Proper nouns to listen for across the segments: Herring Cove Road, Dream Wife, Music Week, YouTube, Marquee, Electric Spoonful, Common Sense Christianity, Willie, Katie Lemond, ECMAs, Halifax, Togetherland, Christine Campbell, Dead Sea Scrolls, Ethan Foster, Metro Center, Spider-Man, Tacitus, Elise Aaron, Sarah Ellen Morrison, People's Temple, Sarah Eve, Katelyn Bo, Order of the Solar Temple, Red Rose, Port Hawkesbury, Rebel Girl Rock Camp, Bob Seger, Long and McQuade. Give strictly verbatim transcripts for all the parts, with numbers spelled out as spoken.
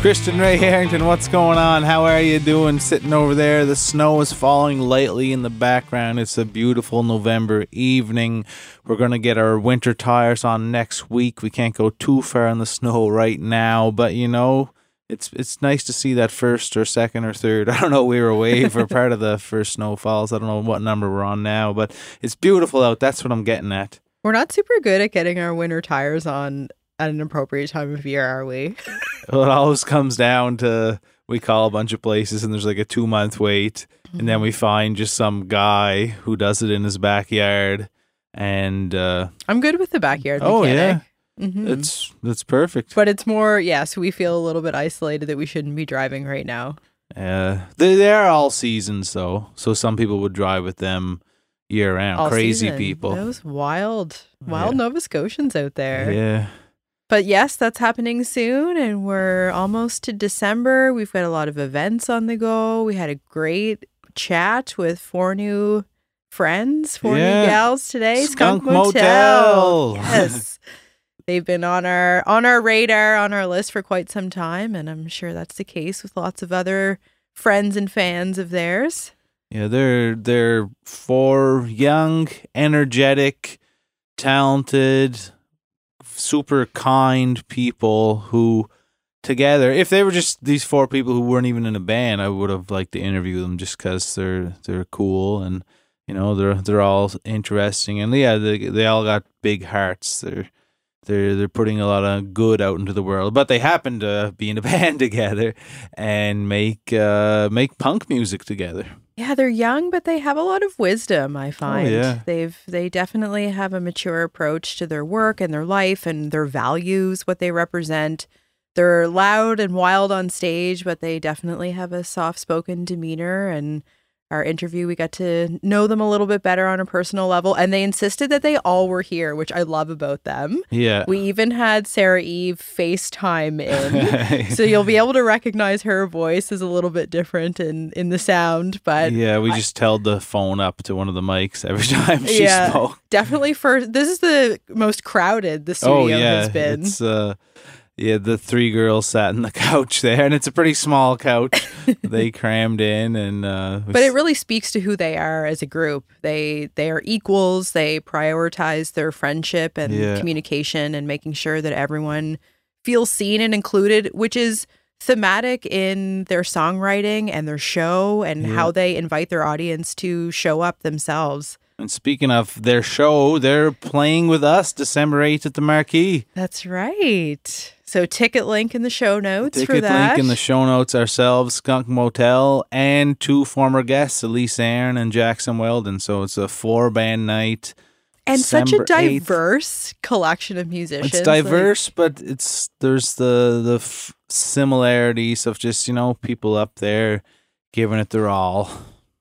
Kristen Ray Harrington, what's going on? How are you doing? Sitting over there, the snow is falling lightly in the background. It's a beautiful November evening. We're going to get our winter tires on next week. We can't go too far in the snow right now, but you know, it's it's nice to see that first or second or third. I don't know, we were away for part of the first snowfalls. I don't know what number we're on now, but it's beautiful out. That's what I'm getting at. We're not super good at getting our winter tires on at an appropriate time of year, are we? Well, it always comes down to, we call a bunch of places and there's like a two month wait. Mm-hmm. And then we find just some guy who does it in his backyard. And uh, I'm good with the backyard oh, mechanic. Yeah. Mm-hmm. It's, it's perfect. But it's more, yeah, so we feel a little bit isolated that we shouldn't be driving right now. Uh, they, they're all seasons though. So some people would drive with them year round. All Crazy season. People. Those wild, wild yeah. Nova Scotians out there. Yeah. But yes, that's happening soon, and we're almost to December. We've got a lot of events on the go. We had a great chat with four new friends, four yeah. new gals today. Skunk, Skunk Motel. Motel. Yes. They've been on our on our radar, on our list for quite some time, and I'm sure that's the case with lots of other friends and fans of theirs. Yeah, they're they're four young, energetic, talented, super kind people who together, if they were just these four people who weren't even in a band, I would have liked to interview them just because they're they're cool, and you know, they're they're all interesting, and yeah, they they all got big hearts. They're they're they're putting a lot of good out into the world, but they happen to be in a band together and make uh make punk music together. Yeah, they're young, but they have a lot of wisdom, I find. Oh, yeah. They've they definitely have a mature approach to their work and their life and their values, what they represent. They're loud and wild on stage, but they definitely have a soft-spoken demeanor. And our interview, we got to know them a little bit better on a personal level. And they insisted that they all were here, which I love about them. Yeah. We even had Sarah Eve FaceTime in. So you'll be able to recognize her voice is a little bit different in, in the sound. But yeah, we I, just held the phone up to one of the mics every time she yeah, spoke. Definitely first. This is the most crowded the studio oh, yeah. has been. It's, uh, yeah, the three girls sat on the couch there, and it's a pretty small couch. They crammed in, and uh, but it really speaks to who they are as a group. They they are equals. They prioritize their friendship and yeah. communication, and making sure that everyone feels seen and included, which is thematic in their songwriting and their show, and yeah. how they invite their audience to show up themselves. And speaking of their show, they're playing with us December eighth at the Marquee. That's right. So ticket link in the show notes ticket for that. Ticket link in the show notes ourselves, Skunk Motel, and two former guests, Elise Aaron and Jackson Weldon. So it's a four-band night. And December such a diverse eighth. Collection of musicians. It's diverse, like, but it's there's the, the f- similarities of just, you know, people up there giving it their all.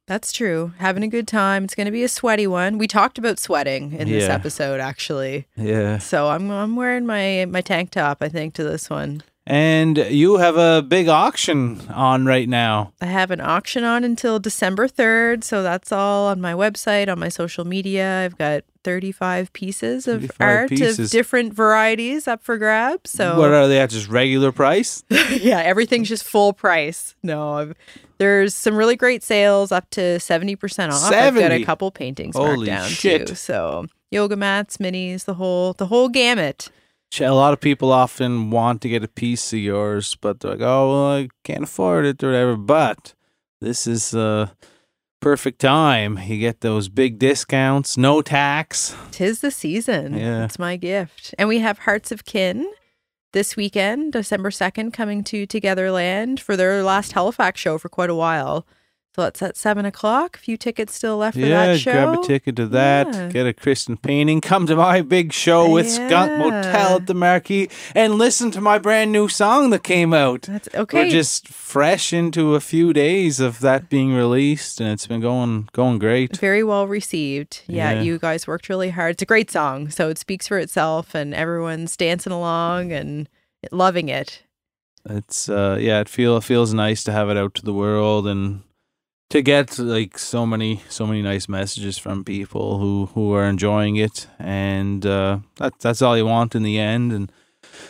That's true. Having a good time. It's going to be a sweaty one. We talked about sweating in yeah. this episode, actually. Yeah. So I'm I'm wearing my, my tank top, I think, to this one. And you have a big auction on right now. I have an auction on until December third. So that's all on my website, on my social media. I've got thirty-five pieces of thirty-five art pieces. Of different varieties up for grabs. So what are they at? Just regular price? Yeah, everything's just full price. No, I've, there's some really great sales up to seventy percent off. seventy I've got a couple paintings Holy marked down shit. Too. So yoga mats, minis, the whole the whole gamut. A lot of people often want to get a piece of yours, but they're like, oh, well, I can't afford it or whatever. But this is a perfect time. You get those big discounts, no tax. Tis the season. Yeah. It's my gift. And we have Hearts of Kin this weekend, December second, coming to Togetherland for their last Halifax show for quite a while. So it's at seven o'clock. Few tickets still left for yeah, that show. Yeah, grab a ticket to that. Yeah. Get a Kristen painting. Come to my big show with yeah. Skunk Motel at the Marquee and listen to my brand new song that came out. That's okay. We're just fresh into a few days of that being released, and it's been going going great. Very well received. Yeah, yeah. You guys worked really hard. It's a great song, so it speaks for itself, and everyone's dancing along and loving it. It's uh, yeah, it feel it feels nice to have it out to the world and to get like so many so many nice messages from people who, who are enjoying it, and uh, that that's all you want in the end. And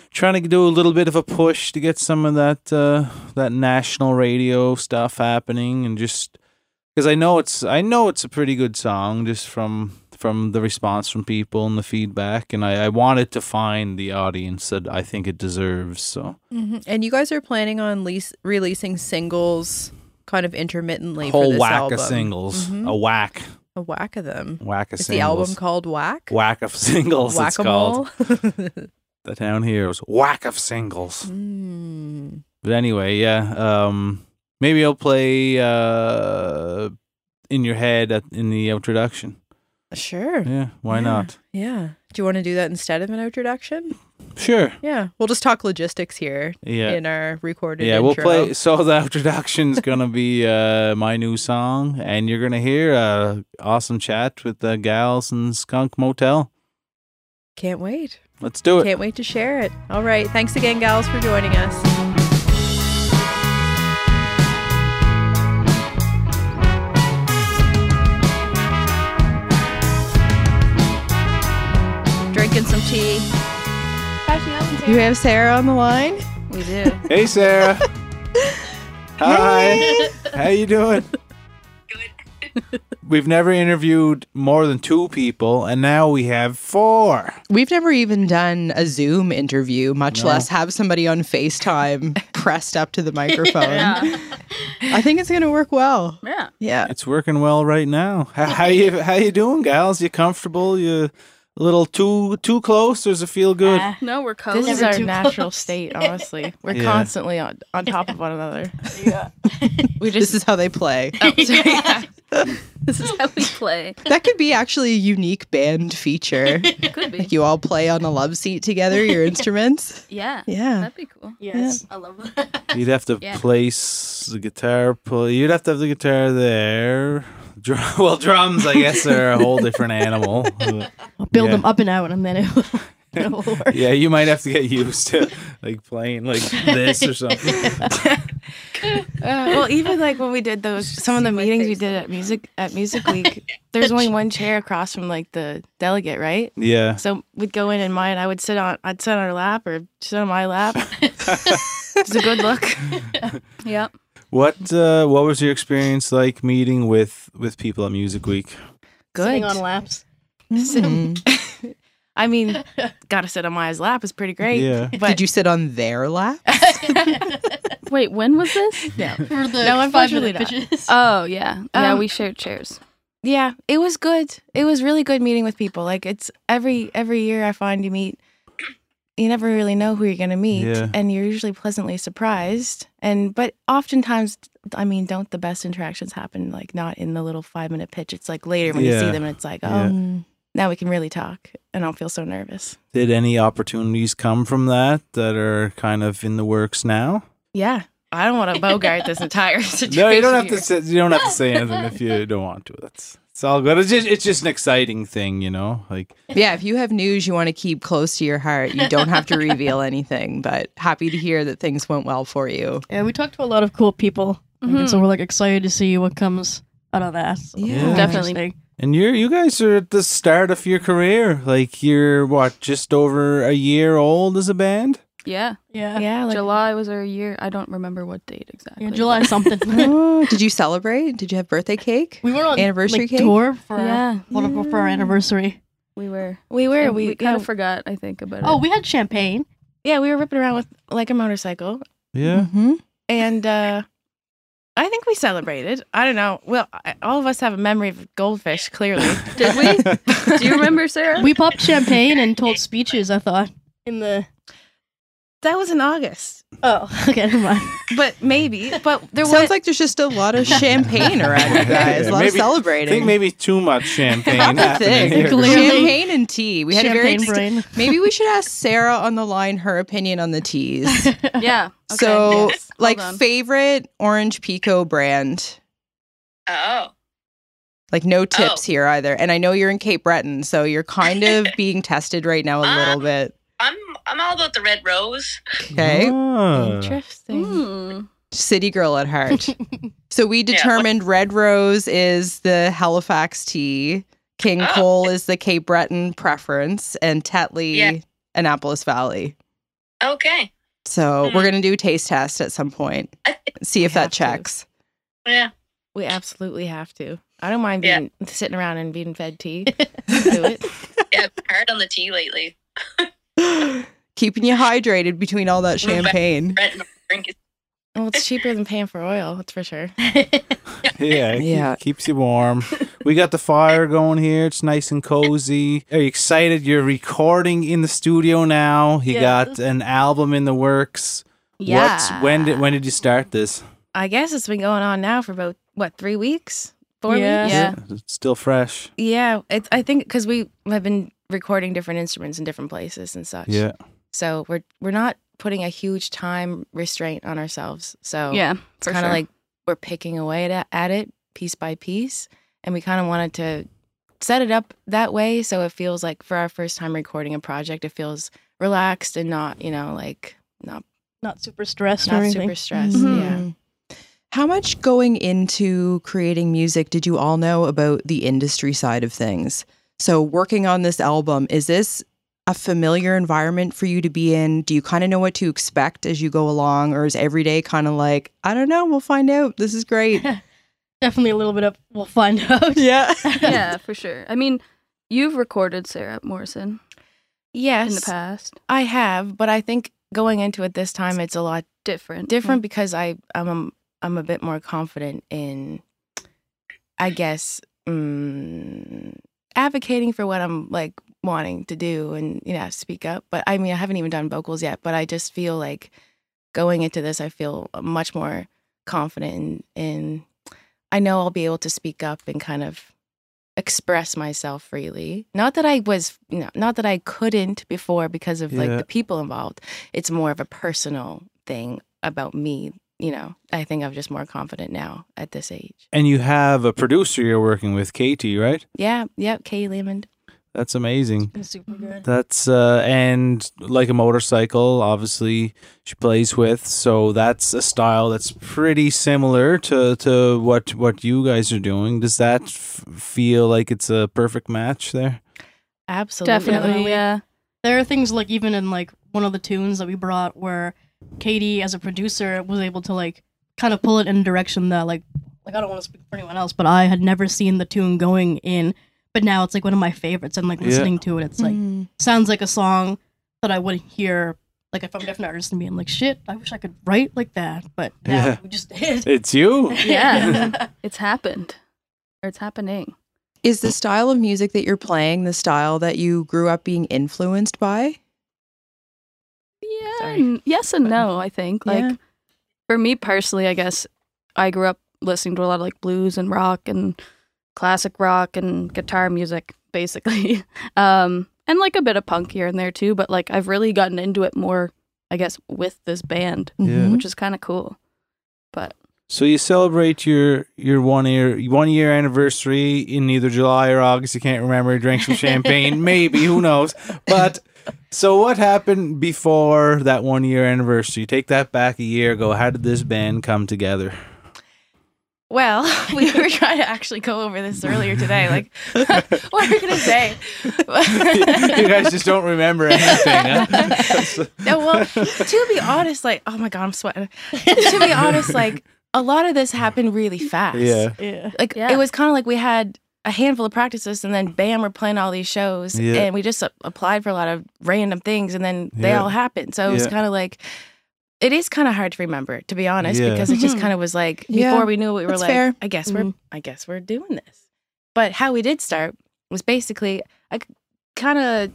trying to do a little bit of a push to get some of that uh, that national radio stuff happening, and just because I know it's I know it's a pretty good song, just from from the response from people and the feedback, and I, I wanted to find the audience that I think it deserves. So, mm-hmm. And you guys are planning on lease, releasing singles. Kind of intermittently. A whole for this whack album. Of singles. Mm-hmm. A whack. A whack of them. Whack of is singles. Is the album called Whack? Whack of Singles. Whack-a-mole. It's called. The Town Heroes. Whack of Singles. Mm. But anyway, yeah. Um, maybe I'll play uh, In Your Head at, in the introduction. Sure. Yeah. Why yeah. not? Yeah. Do you want to do that instead of an introduction? Sure. Yeah. We'll just talk logistics here yeah. in our recorded yeah, intro. Yeah, we'll play. So the introduction's going to be uh, my new song, and you're going to hear an awesome chat with the gals and Skunk Motel. Can't wait. Let's do it. Can't wait to share it. All right. Thanks again, gals, for joining us. Drinking some tea. You have Sarah on the line? We do. Hey, Sarah. Hi. Hey. How you doing? Good. We've never interviewed more than two people, and now we have four. We've never even done a Zoom interview, much no. less have somebody on FaceTime pressed up to the microphone. Yeah. I think it's going to work well. Yeah. Yeah. It's working well right now. How, how you how you doing, gals? You comfortable? You... A little too too close, does it feel good? Uh, no, we're close. This is our natural state, honestly. We're yeah. constantly on, on top of one another. Yeah. We just, this is how they play. Oh, sorry, yeah. Yeah. This is how we play. That could be actually a unique band feature. It could be. Like you all play on a love seat together, your instruments. Yeah. Yeah. That'd be cool. Yes. Yeah. I love that. You'd have to yeah. place the guitar. Pull, you'd have to have the guitar there. Well, drums, I guess, are a whole different animal. I'll build yeah. them up and out, and then it will, it will work. Yeah, you might have to get used to like playing like this or something. uh, well, even like when we did those, some of the meetings we did at music at Music Week, there's only one chair across from like the delegate, right? Yeah. So we'd go in, and mine, I would sit on, I'd sit on her lap or sit on my lap. It's a good look. Yep. What uh, what was your experience like meeting with, with people at Music Week? Good. Sitting on laps. Mm-hmm. I mean, gotta sit on Maya's lap is pretty great. Yeah. But... Did you sit on their lap? Wait, when was this? No. For the no, unfortunately not. Oh, yeah. Um, yeah, we shared chairs. Yeah, it was good. It was really good meeting with people. Like, it's every every year I find you meet... You never really know who you're going to meet, yeah. and you're usually pleasantly surprised. And but oftentimes, I mean, don't the best interactions happen, like, not in the little five-minute pitch? It's, like, later when yeah. you see them, and it's like, oh, yeah. now we can really talk, and I don't feel so nervous. Did any opportunities come from that that are kind of in the works now? Yeah. I don't want to bogart this entire situation. No, you don't have to say, you don't have to say anything if you don't want to. That's... It's all good. It's just, it's just an exciting thing, you know? Like, yeah, if you have news you want to keep close to your heart, you don't have to reveal anything, but happy to hear that things went well for you. Yeah, we talked to a lot of cool people, mm-hmm. and so we're like excited to see what comes out of that. So yeah, definitely. And you you guys are at the start of your career. Like, you're, what, just over a year old as a band? Yeah. Yeah. yeah like, July was our year. I don't remember what date exactly. Yeah, July something. Oh, did you celebrate? Did you have birthday cake? We were on anniversary like, cake? tour for, yeah. Our, yeah. for our anniversary. We were. We were. And we we kind of forgot, I think, about it. Oh, we had champagne. Yeah, we were ripping around with like a motorcycle. Yeah. Mm-hmm. And uh, I think we celebrated. I don't know. Well, I, all of us have a memory of goldfish, clearly. Did we? Do you remember, Sarah? We popped champagne and told speeches, I thought, in the... That was in August. Oh, okay, never mind. But maybe. But there sounds was... like there's just a lot of champagne around you guys. A lot maybe, of celebrating. I think maybe too much champagne. I think champagne and tea. We champagne had a very brain. Ex- maybe we should ask Sarah on the line her opinion on the teas. Yeah. Okay, so, yes. like, favorite orange pico brand. Oh. Like, no tips oh. here either. And I know you're in Cape Breton, so you're kind of being tested right now a uh. little bit. I'm I'm all about the Red Rose. Okay. Oh. Interesting. Mm. City girl at heart. So we determined yeah, Red Rose is the Halifax tea, King oh. Cole is the Cape Breton preference, and Tetley, yeah. Annapolis Valley. Okay. So mm. we're going to do a taste test at some point. See if that checks. To. Yeah. We absolutely have to. I don't mind being yeah. sitting around and being fed tea. I'll do it. Yeah, I've been hard on the tea lately. Keeping you hydrated between all that champagne. Well, it's cheaper than paying for oil, that's for sure. yeah, yeah. Keep, keeps you warm. We got the fire going here. It's nice and cozy. Are you excited? You're recording in the studio now. You yeah. got an album in the works. Yeah. What's, when did when did you start this? I guess it's been going on now for about, what, three weeks? Four yeah. weeks? Yeah. yeah. It's still fresh. Yeah. It's, I think because we have been recording different instruments in different places and such. Yeah. So we're we're not putting a huge time restraint on ourselves. So yeah, it's kind of sure. like we're picking away to, at it piece by piece. And we kind of wanted to set it up that way so it feels like for our first time recording a project, it feels relaxed and not, you know, like not not super stressed. Not or super stressed. Mm-hmm. Yeah. How much going into creating music did you all know about the industry side of things? So working on this album, is this a familiar environment for you to be in? Do you kind of know what to expect as you go along? Or is every day kind of like, I don't know, we'll find out. This is great. Definitely a little bit of we'll find out. Yeah. Yeah, for sure. I mean, you've recorded Sarah Morrison. Yes. In the past. I have, but I think going into it this time, it's a lot different. Different mm-hmm. because I, I'm, I'm a bit more confident in, I guess, um, advocating for what I'm like wanting to do and, you know, speak up. But I mean, I haven't even done vocals yet, but I just feel like going into this, I feel much more confident in, in I know I'll be able to speak up and kind of express myself freely. Not that I was, you know, not that I couldn't before because of yeah. like the people involved. It's more of a personal thing about me. You know, I think I'm just more confident now at this age. And you have a producer you're working with, Katie, right? Yeah, yeah, Katie Lemond. That's amazing. It's super good. That's uh, and like a motorcycle, obviously she plays with. So that's a style that's pretty similar to to what what you guys are doing. Does that f- feel like it's a perfect match there? Absolutely, definitely. Yeah, there are things like even in like one of the tunes that we brought where Katie, as a producer, was able to like kind of pull it in a direction that like like I don't want to speak for anyone else, but I had never seen the tune going in, but now it's like one of my favorites. And like listening yeah. to it, it's like mm. sounds like a song that I wouldn't hear like if I'm a different artist and being like, shit, I wish I could write like that, but now yeah. we just did. It's you. Yeah, it's happened, or it's happening. Is the style of music that you're playing the style that you grew up being influenced by? Yeah, Sorry. yes and no, I think. Like, yeah. for me personally, I guess I grew up listening to a lot of, like, blues and rock and classic rock and guitar music, basically. Um, and, like, a bit of punk here and there, too. But, like, I've really gotten into it more, I guess, with this band, yeah. which is kind of cool. But so you celebrate your, your one year one year anniversary in either July or August. You can't remember. Drink some champagne. Maybe. Who knows? But so what happened before that one year anniversary? Take that back a year ago. How did this band come together? Well, we were trying to actually go over this earlier today. Like, what are we going to say? You guys just don't remember anything, huh? No, well, to be honest, like, oh my God, I'm sweating. To be honest, like, a lot of this happened really fast. Yeah. yeah. Like, yeah. it was kind of like we had a handful of practices and then bam, we're playing all these shows yeah. and we just uh, applied for a lot of random things and then they yeah. all happened. So it was yeah. kind of like, it is kind of hard to remember, to be honest, yeah. because it just kind of was like, yeah. before we knew it, we were That's like, fair. I guess mm-hmm. we're, I guess we're doing this. But how we did start was basically, I kind of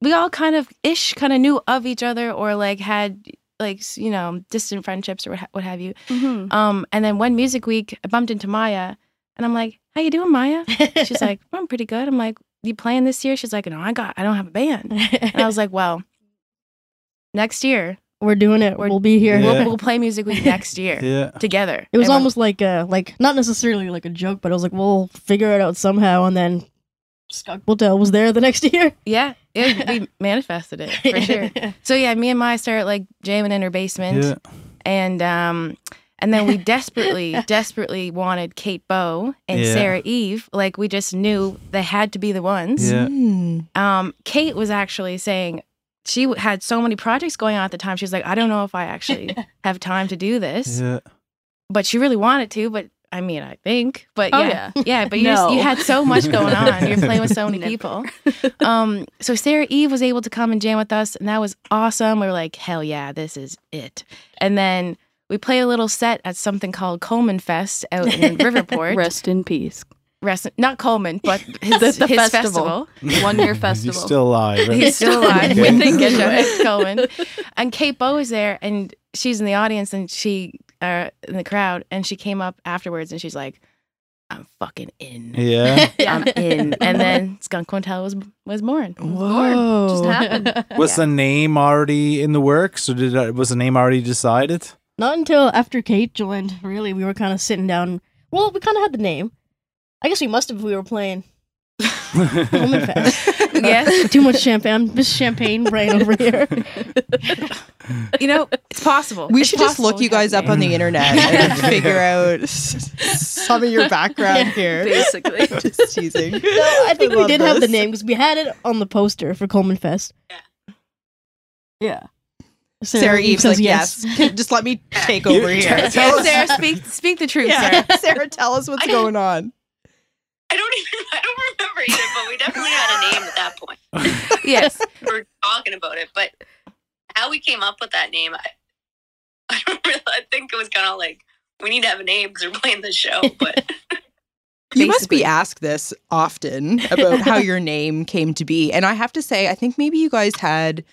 we all kind of ish kind of knew of each other, or like had like, you know, distant friendships or what have you. Mm-hmm. Um, and then one music week, I bumped into Maya, and I'm like, "How you doing, Maya?" She's like, "Well, I'm pretty good." I'm like, "You playing this year?" She's like, "No, I got, I don't have a band." And I was like, "Well, next year." We're doing it. We're, we'll be here. Yeah. We'll, we'll play Music Week next year yeah. together. It was and almost like a, like not necessarily like a joke, but it was like, we'll figure it out somehow. And then Skunk Motel was there the next year. Yeah, it, we manifested it for sure. So yeah, me and Maya started like jamming in her basement, yeah. and um, and then we desperately, desperately wanted Katelyn Bo and yeah. Sarah Eve. Like we just knew they had to be the ones. Yeah. Mm. Um, Kate was actually saying. She had so many projects going on at the time. She was like, I don't know if I actually have time to do this. Yeah. But she really wanted to, but I mean, I think. But oh, yeah. yeah. Yeah, but you, no. just, you had so much going on. You're playing with so many Never. people. Um, so Sarah Eve was able to come and jam with us, and that was awesome. We were like, hell yeah, this is it. And then we played a little set at something called Coleman Fest out in Riverport. Rest in peace. Rest, not Coleman, but his, the, the his festival. festival. One year festival. He's still alive. Right? He's still alive. Okay. We think it's Coleman. And Kate Bo is there, and she's in the audience, and she, uh, in the crowd, and she came up afterwards, and she's like, I'm fucking in. Yeah. I'm in. And then Skunk Motel was was born. Whoa. Just happened. Was yeah. the name already in the works, or did I, was the name already decided? Not until after Kate joined, really. We were kind of sitting down. Well, we kind of had the name. I guess we must have if we were playing. Coleman Fest. Yeah. Too much champagne. Miss Champagne brain over here. You know, it's possible. We it's should possible just look you guys champagne. up on the internet and figure out some of your background yeah, here. Basically. Just teasing. No, I think I we did this. have the name because we had it on the poster for Coleman Fest. Yeah. Yeah. Sarah, Sarah Eve's like, yes. yes. Just let me take over here. Sarah, Sarah speak, speak the truth, yeah. Sarah. Sarah, tell us what's I going on. I don't even, I don't remember either, but we definitely had a name at that point. Yes. We were talking about it, but how we came up with that name, I, I don't really, I think it was kind of like, we need to have a name because we're playing this show, but. You must be asked this often about how your name came to be. And I have to say, I think maybe you guys had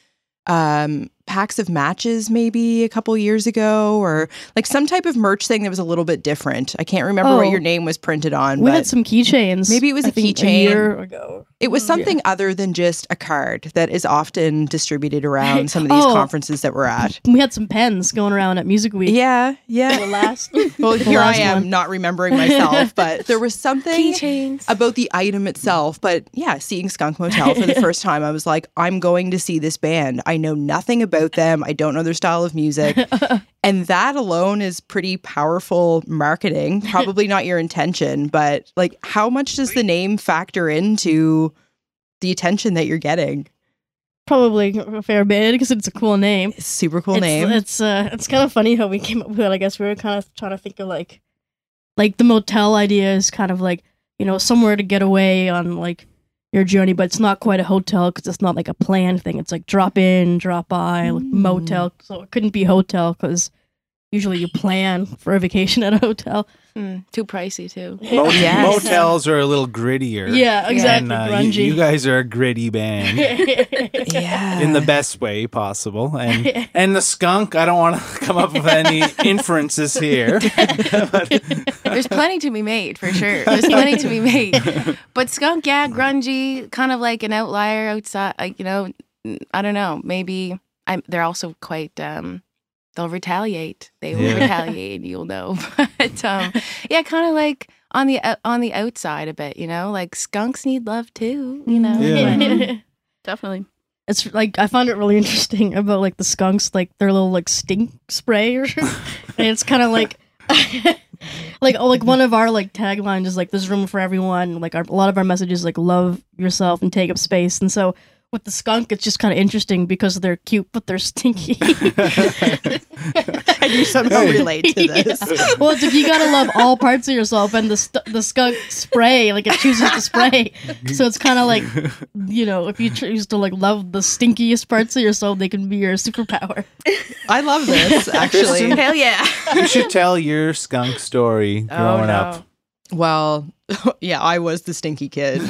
um, packs of matches maybe a couple years ago, or like some type of merch thing that was a little bit different. I can't remember oh, what your name was printed on. We but had some keychains. Maybe it was I a keychain. A year ago. It was something yeah. other than just a card that is often distributed around some of these oh, conferences that we're at. We had some pens going around at Music Week. Yeah, yeah. The last, well, the here last I am one. not remembering myself, but there was something keychains. about the item itself. But yeah, seeing Skunk Motel for the first time, I was like, I'm going to see this band. I know nothing about about them. I don't know their style of music. And that alone is pretty powerful marketing. Probably not your intention, but like how much does the name factor into the attention that you're getting? Probably a fair bit because it's a cool name. It's super cool it's, name. It's uh, it's kind of funny how we came up with it. I guess we were kind of trying to think of like, like the motel idea is kind of like, you know, somewhere to get away on like your journey, but it's not quite a hotel because it's not like a planned thing. It's like drop in, drop by, like mm. motel. So it couldn't be hotel because usually you plan for a vacation at a hotel. Mm. Too pricey too. Mot- yes. Motels are a little grittier. Yeah, exactly. And, uh, you, you guys are a gritty band. Yeah, in the best way possible. And and the skunk. I don't want to come up with any inferences here. But there's plenty to be made for sure. There's plenty to be made. But skunk, yeah, grungy, kind of like an outlier outside. Like you know, I don't know. Maybe I'm, they're also quite. Um, They'll retaliate. They will yeah. retaliate. You'll know, but um, yeah, kind of like on the uh, on the outside a bit, you know. Like skunks need love too, you know. Yeah. Yeah. Definitely. It's like I found it really interesting about like the skunks, like their little like stink spray, or and it's kind of like like oh, like one of our like taglines is like "There's room for everyone." Like our, a lot of our messages like "Love yourself and take up space," and so. With the skunk, it's just kind of interesting because they're cute, but they're stinky. And you somehow relate to this. Yeah. Well, it's like you gotta love all parts of yourself, and the st- the skunk spray, like it chooses to spray. So it's kind of like, you know, if you choose to like love the stinkiest parts of yourself, they can be your superpower. I love this, actually. Hell yeah. You should tell your skunk story growing oh, no. up. Well, yeah, I was the stinky kid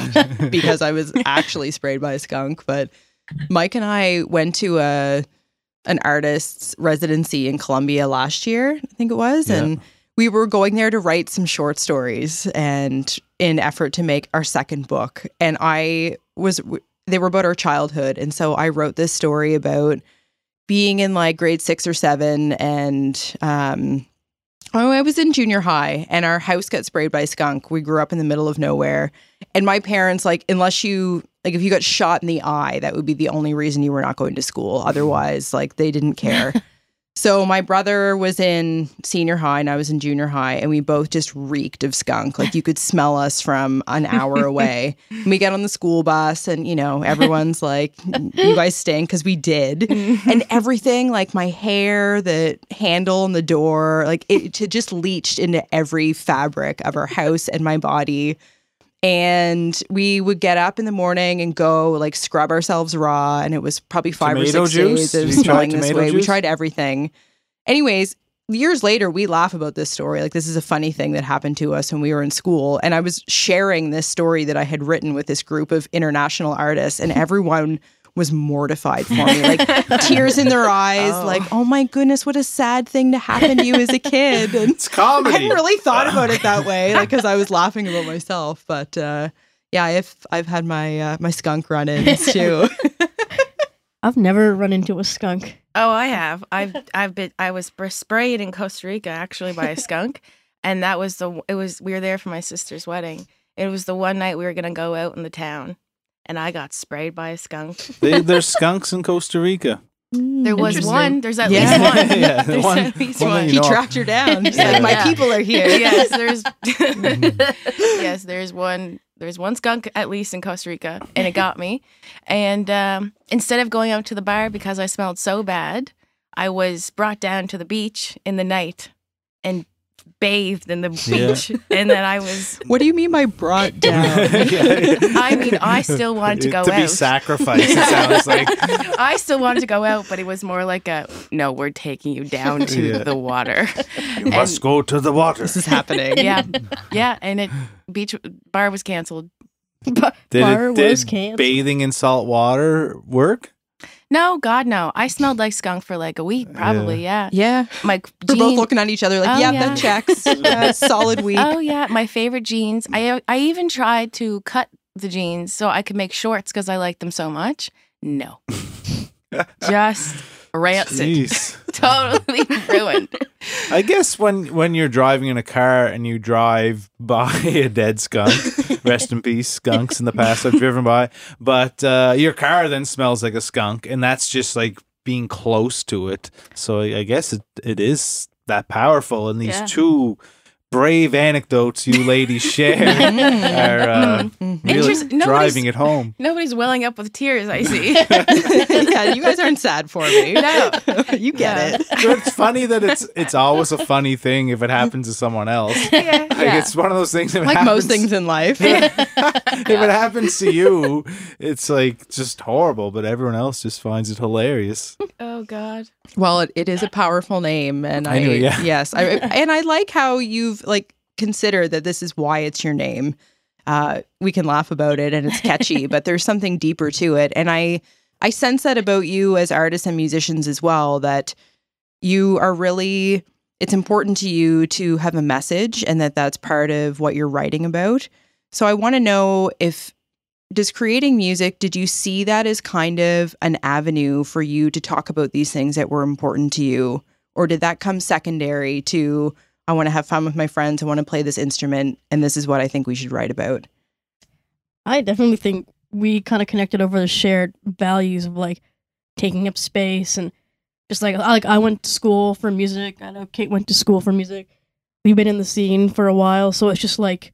because I was actually sprayed by a skunk, but Mike and I went to a an artist's residency in Columbia last year, I think it was, yeah. and we were going there to write some short stories and in effort to make our second book. And I was, they were about our childhood. And so I wrote this story about being in like grade six or seven and, um, oh, I was in junior high and our house got sprayed by a skunk. We grew up in the middle of nowhere. And my parents, like, unless you, like, if you got shot in the eye, that would be the only reason you were not going to school. Otherwise, like, they didn't care. So my brother was in senior high and I was in junior high, and we both just reeked of skunk. Like, you could smell us from an hour away. And we got on the school bus and, you know, everyone's like, you guys stink, because we did. And everything, like my hair, the handle and the door, like it, it just leached into every fabric of our house and my body. And we would get up in the morning and go like scrub ourselves raw. And it was probably five tomato or six juice? days of smelling this way. Juice? We tried everything. Anyways, years later, we laugh about this story. Like, this is a funny thing that happened to us when we were in school. And I was sharing this story that I had written with this group of international artists, and everyone was mortified for me, like tears in their eyes, oh. like, oh my goodness, what a sad thing to happen to you as a kid. And it's comedy. I hadn't really thought about it that way, like, because I was laughing about myself. But uh, yeah, I've I've had my uh, my skunk run-ins too. I've never run into a skunk. Oh, I have. I've I've been. I was sprayed in Costa Rica actually by a skunk, and that was the. It was we were there for my sister's wedding. It was the one night we were gonna go out in the town. And I got sprayed by a skunk. They, there's skunks in Costa Rica. There was one. There's at yeah. least one. yeah, there's one, at least one. one. He tracked her down. Just yeah, like, my yeah. people are here. Yes, there's. yes, there's one. There's one skunk at least in Costa Rica, and it got me. And um, instead of going out to the bar because I smelled so bad, I was brought down to the beach in the night and bathed in the beach, yeah. and then I was. What do you mean by brought down? I mean, I still wanted to go to out. To be sacrificed, it sounds like. I still wanted to go out, but it was more like a, no, we're taking you down to yeah. the water. You and must go to the water. This is happening. Yeah, yeah, and it beach bar was canceled. Bar, did bar it, was did canceled. Bathing in salt water work? No, God, no. I smelled like skunk for like a week, probably, yeah. Yeah. yeah. My We're jean- both looking at each other like, oh, yeah, yeah, that checks. Yeah, solid week. Oh, yeah. My favorite jeans. I I even tried to cut the jeans so I could make shorts because I liked them so much. No. Just rancid. Totally ruined. I guess when, when you're driving in a car and you drive by a dead skunk, rest in peace, skunks in the past I've driven by, but uh, your car then smells like a skunk, and that's just like being close to it. So I guess it, it is that powerful. And these yeah. two brave anecdotes you ladies share are uh, mm-hmm. really driving it home. Nobody's welling up with tears, I see. yeah, you guys aren't sad for me. No. you get no. it. It's funny that it's it's always a funny thing if it happens to someone else. Yeah. Like, yeah. It's one of those things. Like happens, most things in life. if it happens to you, it's like just horrible, but everyone else just finds it hilarious. Oh, God. Well, it, it is a powerful name. And I, I knew, yeah. yes, I, and I like how you've like consider that this is why it's your name. Uh, we can laugh about it and it's catchy, but there's something deeper to it. And I, I sense that about you as artists and musicians as well, that you are really, it's important to you to have a message and that that's part of what you're writing about. So I want to know if, does creating music, did you see that as kind of an avenue for you to talk about these things that were important to you? Or did that come secondary to, I want to have fun with my friends. I want to play this instrument. And this is what I think we should write about. I definitely think we kind of connected over the shared values of like taking up space and just like, like I went to school for music. I know Kate went to school for music. We've been in the scene for a while. So it's just like,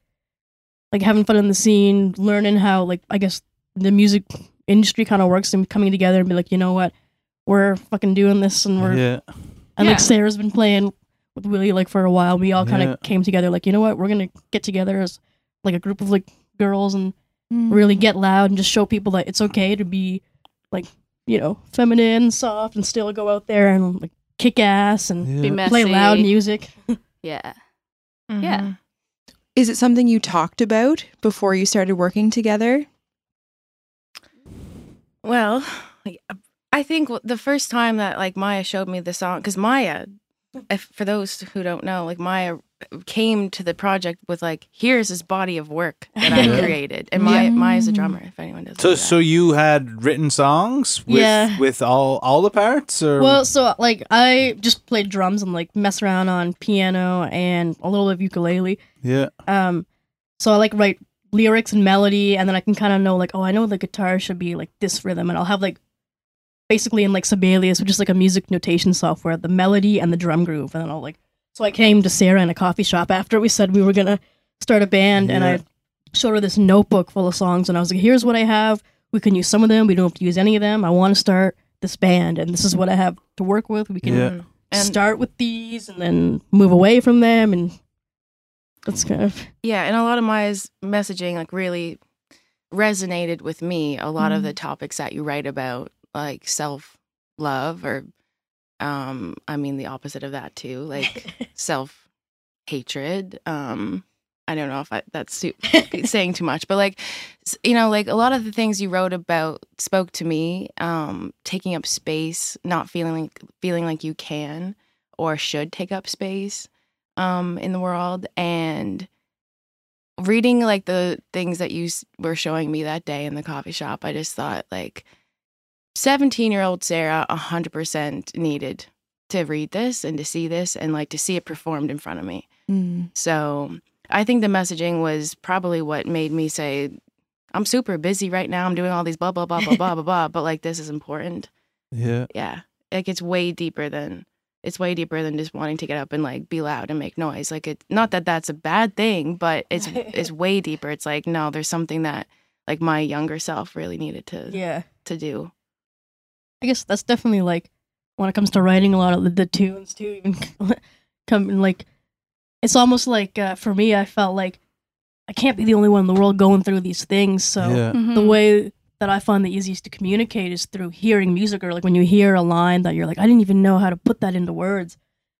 like having fun in the scene, learning how like, I guess the music industry kind of works and coming together and be like, you know what, we're fucking doing this. And we're, yeah. and yeah. like Sarah's been playing with Willie like for a while. We all kind of yeah. came together like, you know what, we're gonna get together as like a group of like girls and mm. really get loud and just show people that it's okay to be like, you know, feminine, soft, and still go out there and like kick ass and yeah. be play loud music. yeah mm-hmm. yeah Is it something you talked about before you started working together? Well, I think the first time that like Maya showed me the song, because Maya, if, for those who don't know, like Maya came to the project with like, here's this body of work that I created, and Maya, yeah. Maya's a drummer. If anyone doesn't. So, know that. So you had written songs with yeah. with all all the parts, or well, so like I just played drums and like mess around on piano and a little bit of ukulele. Yeah. Um. So I like write lyrics and melody, and then I can kind of know like, oh, I know the guitar should be like this rhythm, and I'll have like. Basically in like Sibelius, which is like a music notation software, the melody and the drum groove, and then I'll like. So I came to Sarah in a coffee shop after we said we were gonna start a band, yeah. and I showed her this notebook full of songs, and I was like, "Here's what I have. We can use some of them. We don't have to use any of them. I want to start this band, and this is what I have to work with. We can yeah. and start with these, and then move away from them, and that's kind of yeah. And a lot of Maya's messaging like really resonated with me. A lot mm-hmm. of the topics that you write about. Like self-love or, um, I mean, the opposite of that too, like self-hatred. Um, I don't know if I, that's too, saying too much, but like, you know, like a lot of the things you wrote about spoke to me, um, taking up space, not feeling like, feeling like you can or should take up space um, in the world. And reading like the things that you were showing me that day in the coffee shop, I just thought like, seventeen-year-old Sarah one hundred percent needed to read this and to see this and, like, to see it performed in front of me. Mm. So I think the messaging was probably what made me say, I'm super busy right now. I'm doing all these blah, blah, blah, blah, blah, blah, blah. But, like, this is important. Yeah. Yeah. Like, it's way deeper than, it's way deeper than just wanting to get up and, like, be loud and make noise. Like, it, not that that's a bad thing, but it's it's way deeper. It's like, no, there's something that, like, my younger self really needed to yeah. to do. I guess that's definitely like when it comes to writing a lot of the, the tunes too. Even come and like it's almost like uh, for me, I felt like I can't be the only one in the world going through these things. So yeah. mm-hmm. the way that I find the easiest to communicate is through hearing music, or like when you hear a line that you're like, I didn't even know how to put that into words.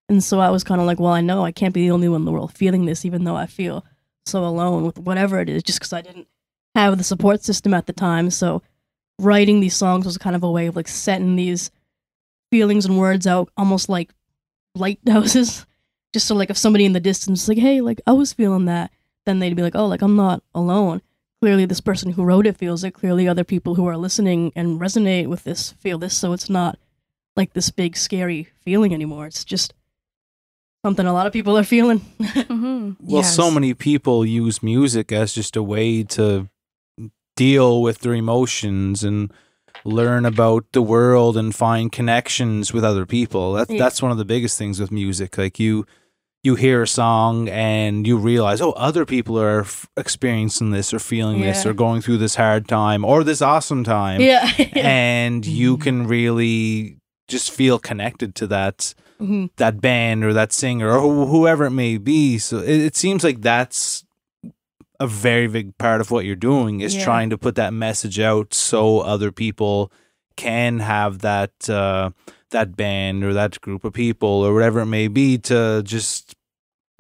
And so I was kind of like, well, I know I can't be the only one in the world feeling this, even though I feel so alone with whatever it is, just because I didn't have the support system at the time. So. Writing these songs was kind of a way of like setting these feelings and words out, almost like lighthouses, just so like if somebody in the distance is like, hey, like I was feeling that, then they'd be like, oh, like I'm not alone. Clearly this person who wrote it feels it. Clearly other people who are listening and resonate with this feel this. So it's not like this big scary feeling anymore. It's just something a lot of people are feeling. mm-hmm. Well, yes. So many people use music as just a way to deal with their emotions and learn about the world and find connections with other people. That's yeah. that's one of the biggest things with music. Like you, you hear a song and you realize, oh, other people are f experiencing this or feeling yeah. this or going through this hard time or this awesome time. Yeah, and you can really just feel connected to that mm-hmm. that band or that singer or wh whoever it may be. So it, it seems like that's. A very big part of what you're doing is yeah. trying to put that message out so other people can have that uh, that band or that group of people or whatever it may be to just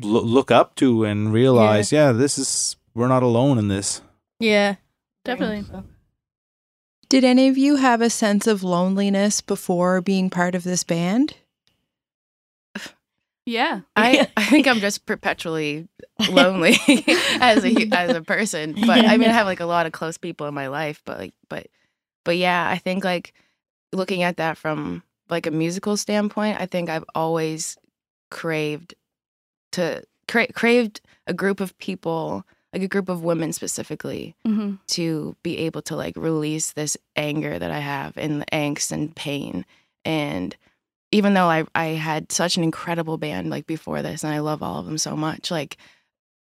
lo look up to and realize, yeah. yeah, this is, we're not alone in this. Yeah, definitely. Did any of you have a sense of loneliness before being part of this band? Yeah, I, I think I'm just perpetually lonely as a as a person. But I mean, I have like a lot of close people in my life. But like, but but yeah, I think like looking at that from like a musical standpoint, I think I've always craved to cra craved a group of people, like a group of women specifically, mm-hmm. to be able to like release this anger that I have and the angst and pain and. Even though I, I had such an incredible band like before this and I love all of them so much, like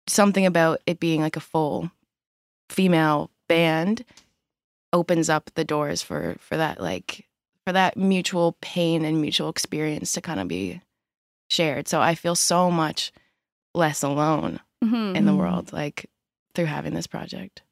something about it being like a full female band opens up the doors for, for that like for that mutual pain and mutual experience to kind of be shared. So I feel so much less alone mm-hmm. in the world like through having this project.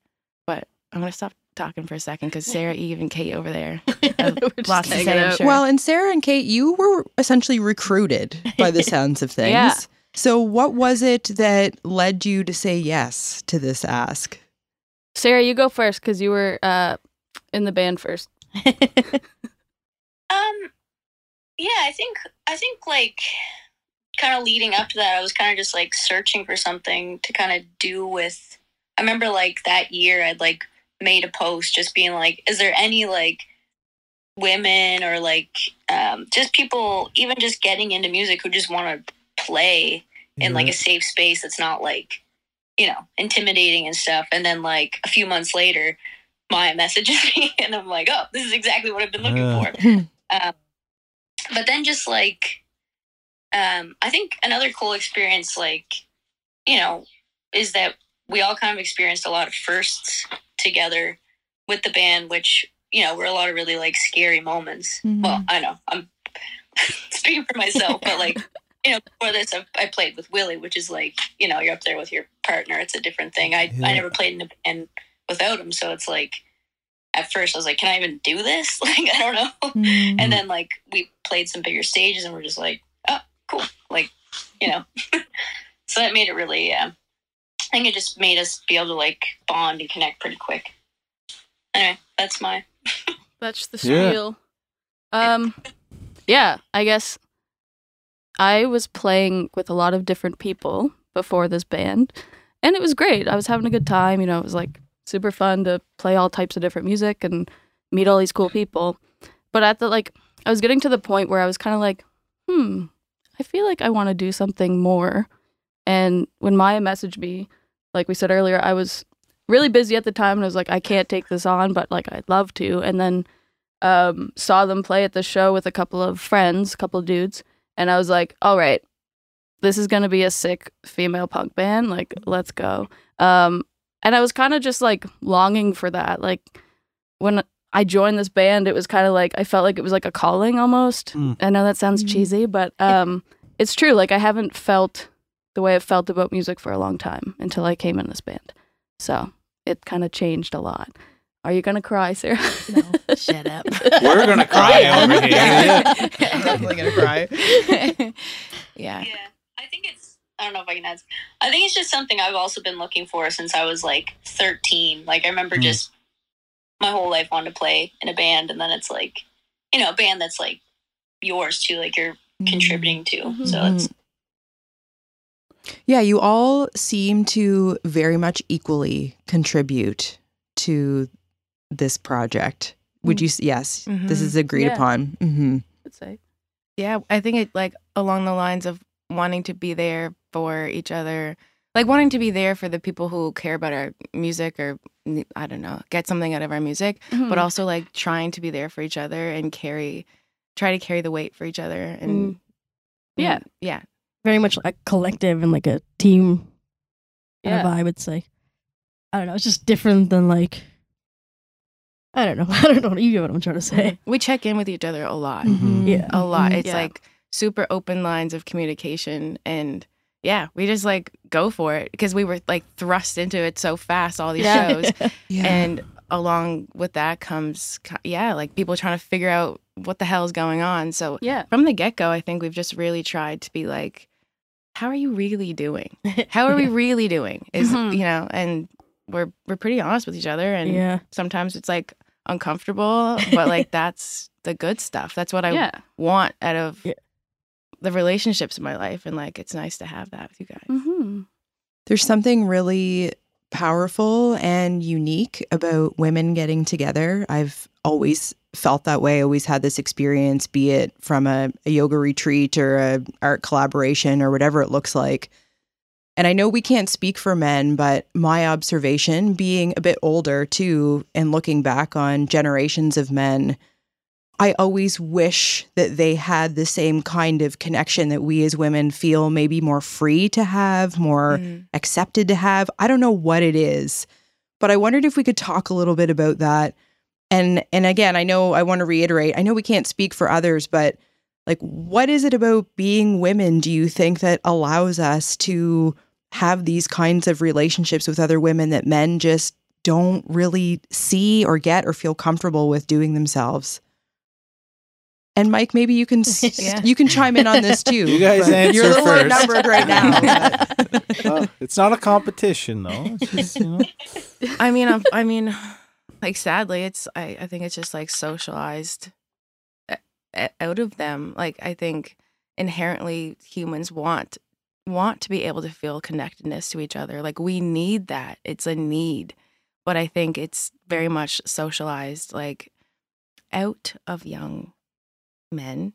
But I'm gonna stop talking for a second because Sarah Eve and Kate over there have lots to say, I'm sure. Well, and Sarah and Kate, you were essentially recruited by the sounds of things. Yeah. So what was it that led you to say yes to this ask? Sarah, you go first because you were uh, in the band first. um, yeah, I think, I think like kind of leading up to that, I was kind of just like searching for something to kind of do with, I remember like that year I'd like made a post just being like, is there any like women or like, um, just people even just getting into music who just want to play in like a safe space that's not like, you know, intimidating and stuff. And then like a few months later, Maya messages me and I'm like, oh, this is exactly what I've been looking uh. for. Um, but then just like, um, I think another cool experience, like, you know, is that we all kind of experienced a lot of firsts together with the band, which, you know, were a lot of really like scary moments. Mm-hmm. Well, I know I'm speaking for myself, but like, you know, before this, I've, I played with Willie, which is like, you know, you're up there with your partner. It's a different thing. I yeah. I never played in a band without him. So it's like, at first I was like, can I even do this? Like, I don't know. Mm-hmm. And then like, we played some bigger stages and we're just like, oh, cool. Like, you know, so that made it really, uh, I think it just made us be able to like bond and connect pretty quick. Anyway, that's my, that's the spiel. Yeah. Um, yeah, I guess. I was playing with a lot of different people before this band, and it was great. I was having a good time. You know, it was like super fun to play all types of different music and meet all these cool people. But at the, like, I was getting to the point where I was kind of like, hmm, I feel like I want to do something more. And when Maya messaged me, like we said earlier, I was really busy at the time, and I was like, I can't take this on, but like, I'd love to. And then um, saw them play at the show with a couple of friends, a couple of dudes. And I was like, all right, this is going to be a sick female punk band. Like, let's go. Um, and I was kind of just, like, longing for that. Like, when I joined this band, it was kind of like, I felt like it was like a calling almost. Mm. I know that sounds cheesy, but um, it's true. Like, I haven't felt the way I felt about music for a long time until I came in this band. So it kind of changed a lot. Are you going to cry, Sarah? No, shut up. We're going to cry over here. I'm definitely going to cry. Yeah. Yeah. I think it's, I don't know if I can add, I think it's just something I've also been looking for since I was like thirteen. Like I remember mm. just my whole life wanted to play in a band, and then it's like, you know, a band that's like yours too, like you're mm. contributing to. Mm-hmm. So it's. Yeah, you all seem to very much equally contribute to this project. Would you? Yes. Mm-hmm. This is agreed yeah. upon. Mm-hmm. I'd say. Yeah, I think it like along the lines of wanting to be there for each other, like wanting to be there for the people who care about our music, or I don't know, get something out of our music, mm-hmm. but also like trying to be there for each other and carry, try to carry the weight for each other, and mm. yeah, yeah, very much like a collective and like a team yeah. kind of vibe. I would say. I don't know. It's just different than like. I don't know. I don't know. You know what I'm trying to say. We check in with each other a lot. Mm-hmm. Yeah. A lot. It's yeah. like super open lines of communication. And yeah, we just like go for it because we were like thrust into it so fast, all these yeah. shows. Yeah. And along with that comes, yeah, like people trying to figure out what the hell is going on. So yeah. from the get-go, I think we've just really tried to be like, how are you really doing? How are we really doing? Is, mm-hmm. you know, and we're we're pretty honest with each other, and yeah. sometimes it's like uncomfortable, but like that's the good stuff. That's what I yeah. want out of yeah. the relationships in my life, and like it's nice to have that with you guys. Mm-hmm. There's something really powerful and unique about women getting together. I've always felt that way, always had this experience, be it from a, a yoga retreat or a art collaboration or whatever it looks like. And I know we can't speak for men, but my observation, being a bit older too, and looking back on generations of men, I always wish that they had the same kind of connection that we as women feel maybe more free to have, more mm. accepted to have. I don't know what it is, but I wondered if we could talk a little bit about that. And and again, I know I want to reiterate, I know we can't speak for others, but like, what is it about being women, do you think, that allows us to have these kinds of relationships with other women that men just don't really see or get or feel comfortable with doing themselves? And Mike, maybe you can yeah. you can chime in on this too. You guys answer you're a little first. Outnumbered right now. But. Well, it's not a competition, though. It's just, you know. I mean, I'm, I mean, Like, sadly, it's I, I think it's just like socialized out of them. Like, I think inherently humans want want to be able to feel connectedness to each other. Like, we need that. It's a need. But I think it's very much socialized, like, out of young men.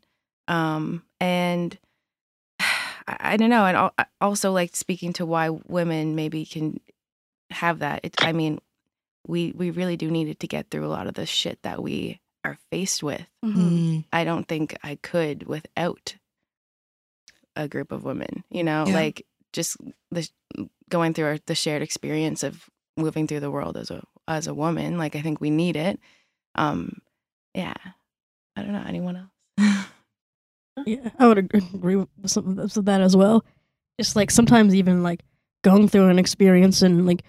Um, and I, I don't know. And also, like, speaking to why women maybe can have that. It, I mean, we, we really do need it to get through a lot of the shit that we are faced with. Mm-hmm. I don't think I could without a group of women, you know, yeah. like just the, going through our, the shared experience of moving through the world as a as a woman. Like, I think we need it. Um, yeah. I don't know. Anyone else? Yeah, I would agree with some of that as well. Just like sometimes even like going through an experience and like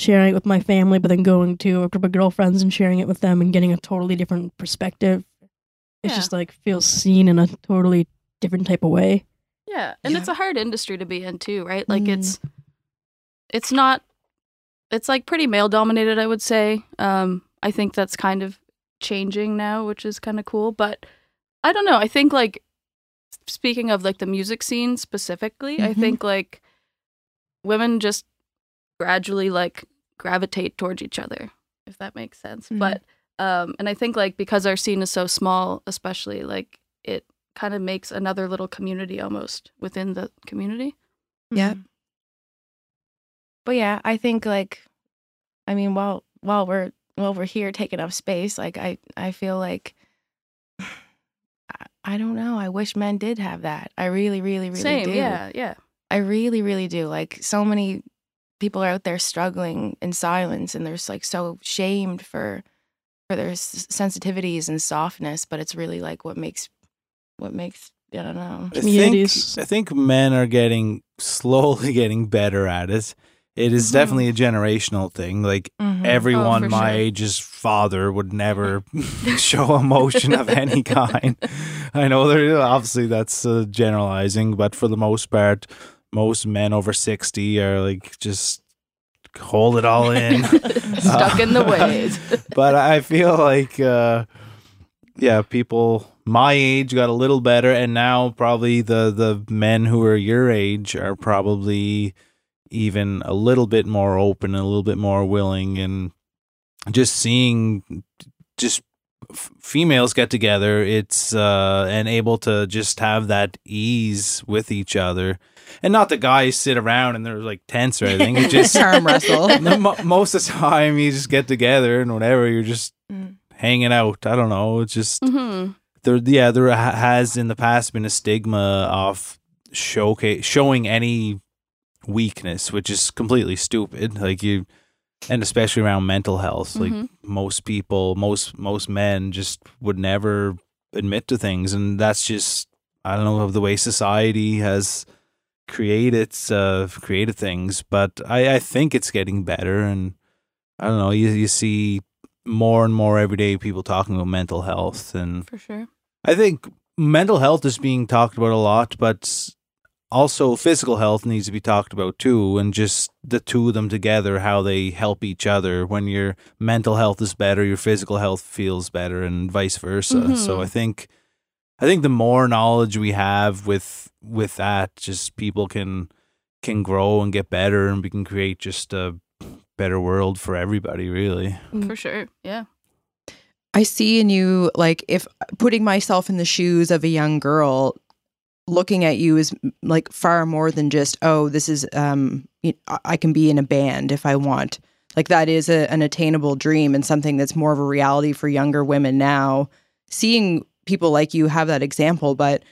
sharing it with my family, but then going to a group of girlfriends and sharing it with them and getting a totally different perspective. It's yeah. just like feels seen in a totally different type of way. Yeah, and yeah. it's a hard industry to be in too, right? Like mm. it's it's not it's like pretty male dominated, I would say. Um, I think that's kind of changing now, which is kind of cool, but I don't know. I think, like, speaking of, like, the music scene specifically, mm-hmm. I think, like, women just gradually, like, gravitate towards each other, if that makes sense. Mm-hmm. But, um, and I think, like, because our scene is so small, especially, like, it kind of makes another little community almost within the community. Yeah. Mm-hmm. But, yeah, I think, like, I mean, while while we're, while we're here taking up space, like, I, I feel like... I don't know. I wish men did have that. I really, really, really Same, do. Yeah, yeah. I really, really do. Like, so many people are out there struggling in silence, and they're like so shamed for for their s- sensitivities and softness. But it's really like what makes what makes I don't know. I think, I think men are getting slowly getting better at it. It is mm-hmm. definitely a generational thing. Like, mm-hmm. everyone oh, my sure. age's father would never show emotion of any kind. I know, there, obviously, that's uh, generalizing, but for the most part, most men over sixty are, like, just hold it all in. Stuck uh, in the ways. But I feel like, uh, yeah, people my age got a little better, and now probably the, the men who are your age are probably... even a little bit more open, a little bit more willing, and just seeing just f- females get together, it's uh, and able to just have that ease with each other, and not the guys sit around and they're like tense or anything. It's just arm wrestle. No, m- most of the time, you just get together and whatever, you're just mm. hanging out. I don't know. It's just mm-hmm. there. Yeah, there ha- has in the past been a stigma of showcase showing any. Weakness, which is completely stupid. Like you, and especially around mental health, like mm-hmm. most people, most most men just would never admit to things, and that's just I don't know of the way society has created uh, created things. But I, I think it's getting better, and I don't know. You you see more and more every day people talking about mental health, and for sure, I think mental health is being talked about a lot, but. Also, physical health needs to be talked about too, and just the two of them together, how they help each other. When your mental health is better, your physical health feels better, and vice versa. Mm-hmm. So I think, I think the more knowledge we have with with that, just people can can grow and get better, and we can create just a better world for everybody. Really, for sure, yeah. I see in you, like, if putting myself in the shoes of a young girl. Looking at you is like far more than just, oh, this is, um, you know, I can be in a band if I want. Like that is a, an attainable dream and something that's more of a reality for younger women now. Seeing people like you have that example, but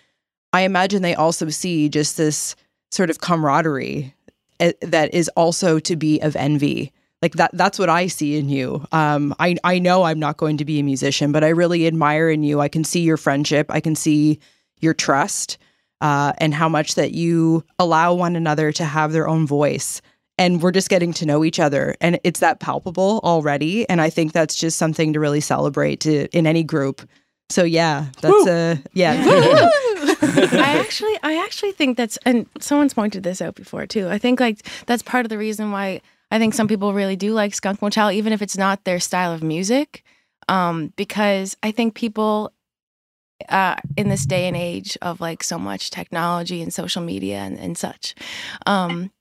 I imagine they also see just this sort of camaraderie that is also to be of envy. Like that, that's what I see in you. Um, I, I know I'm not going to be a musician, but I really admire in you. I can see your friendship. I can see your trust. Uh, and how much that you allow one another to have their own voice. And we're just getting to know each other. And it's that palpable already. And I think that's just something to really celebrate to, in any group. So yeah, that's a, yeah. yeah. I actually, I actually think that's, and someone's pointed this out before too. I think like that's part of the reason why I think some people really do like Skunk Motel, even if it's not their style of music, um, because I think people uh, in this day and age of like so much technology and social media and, and such, um,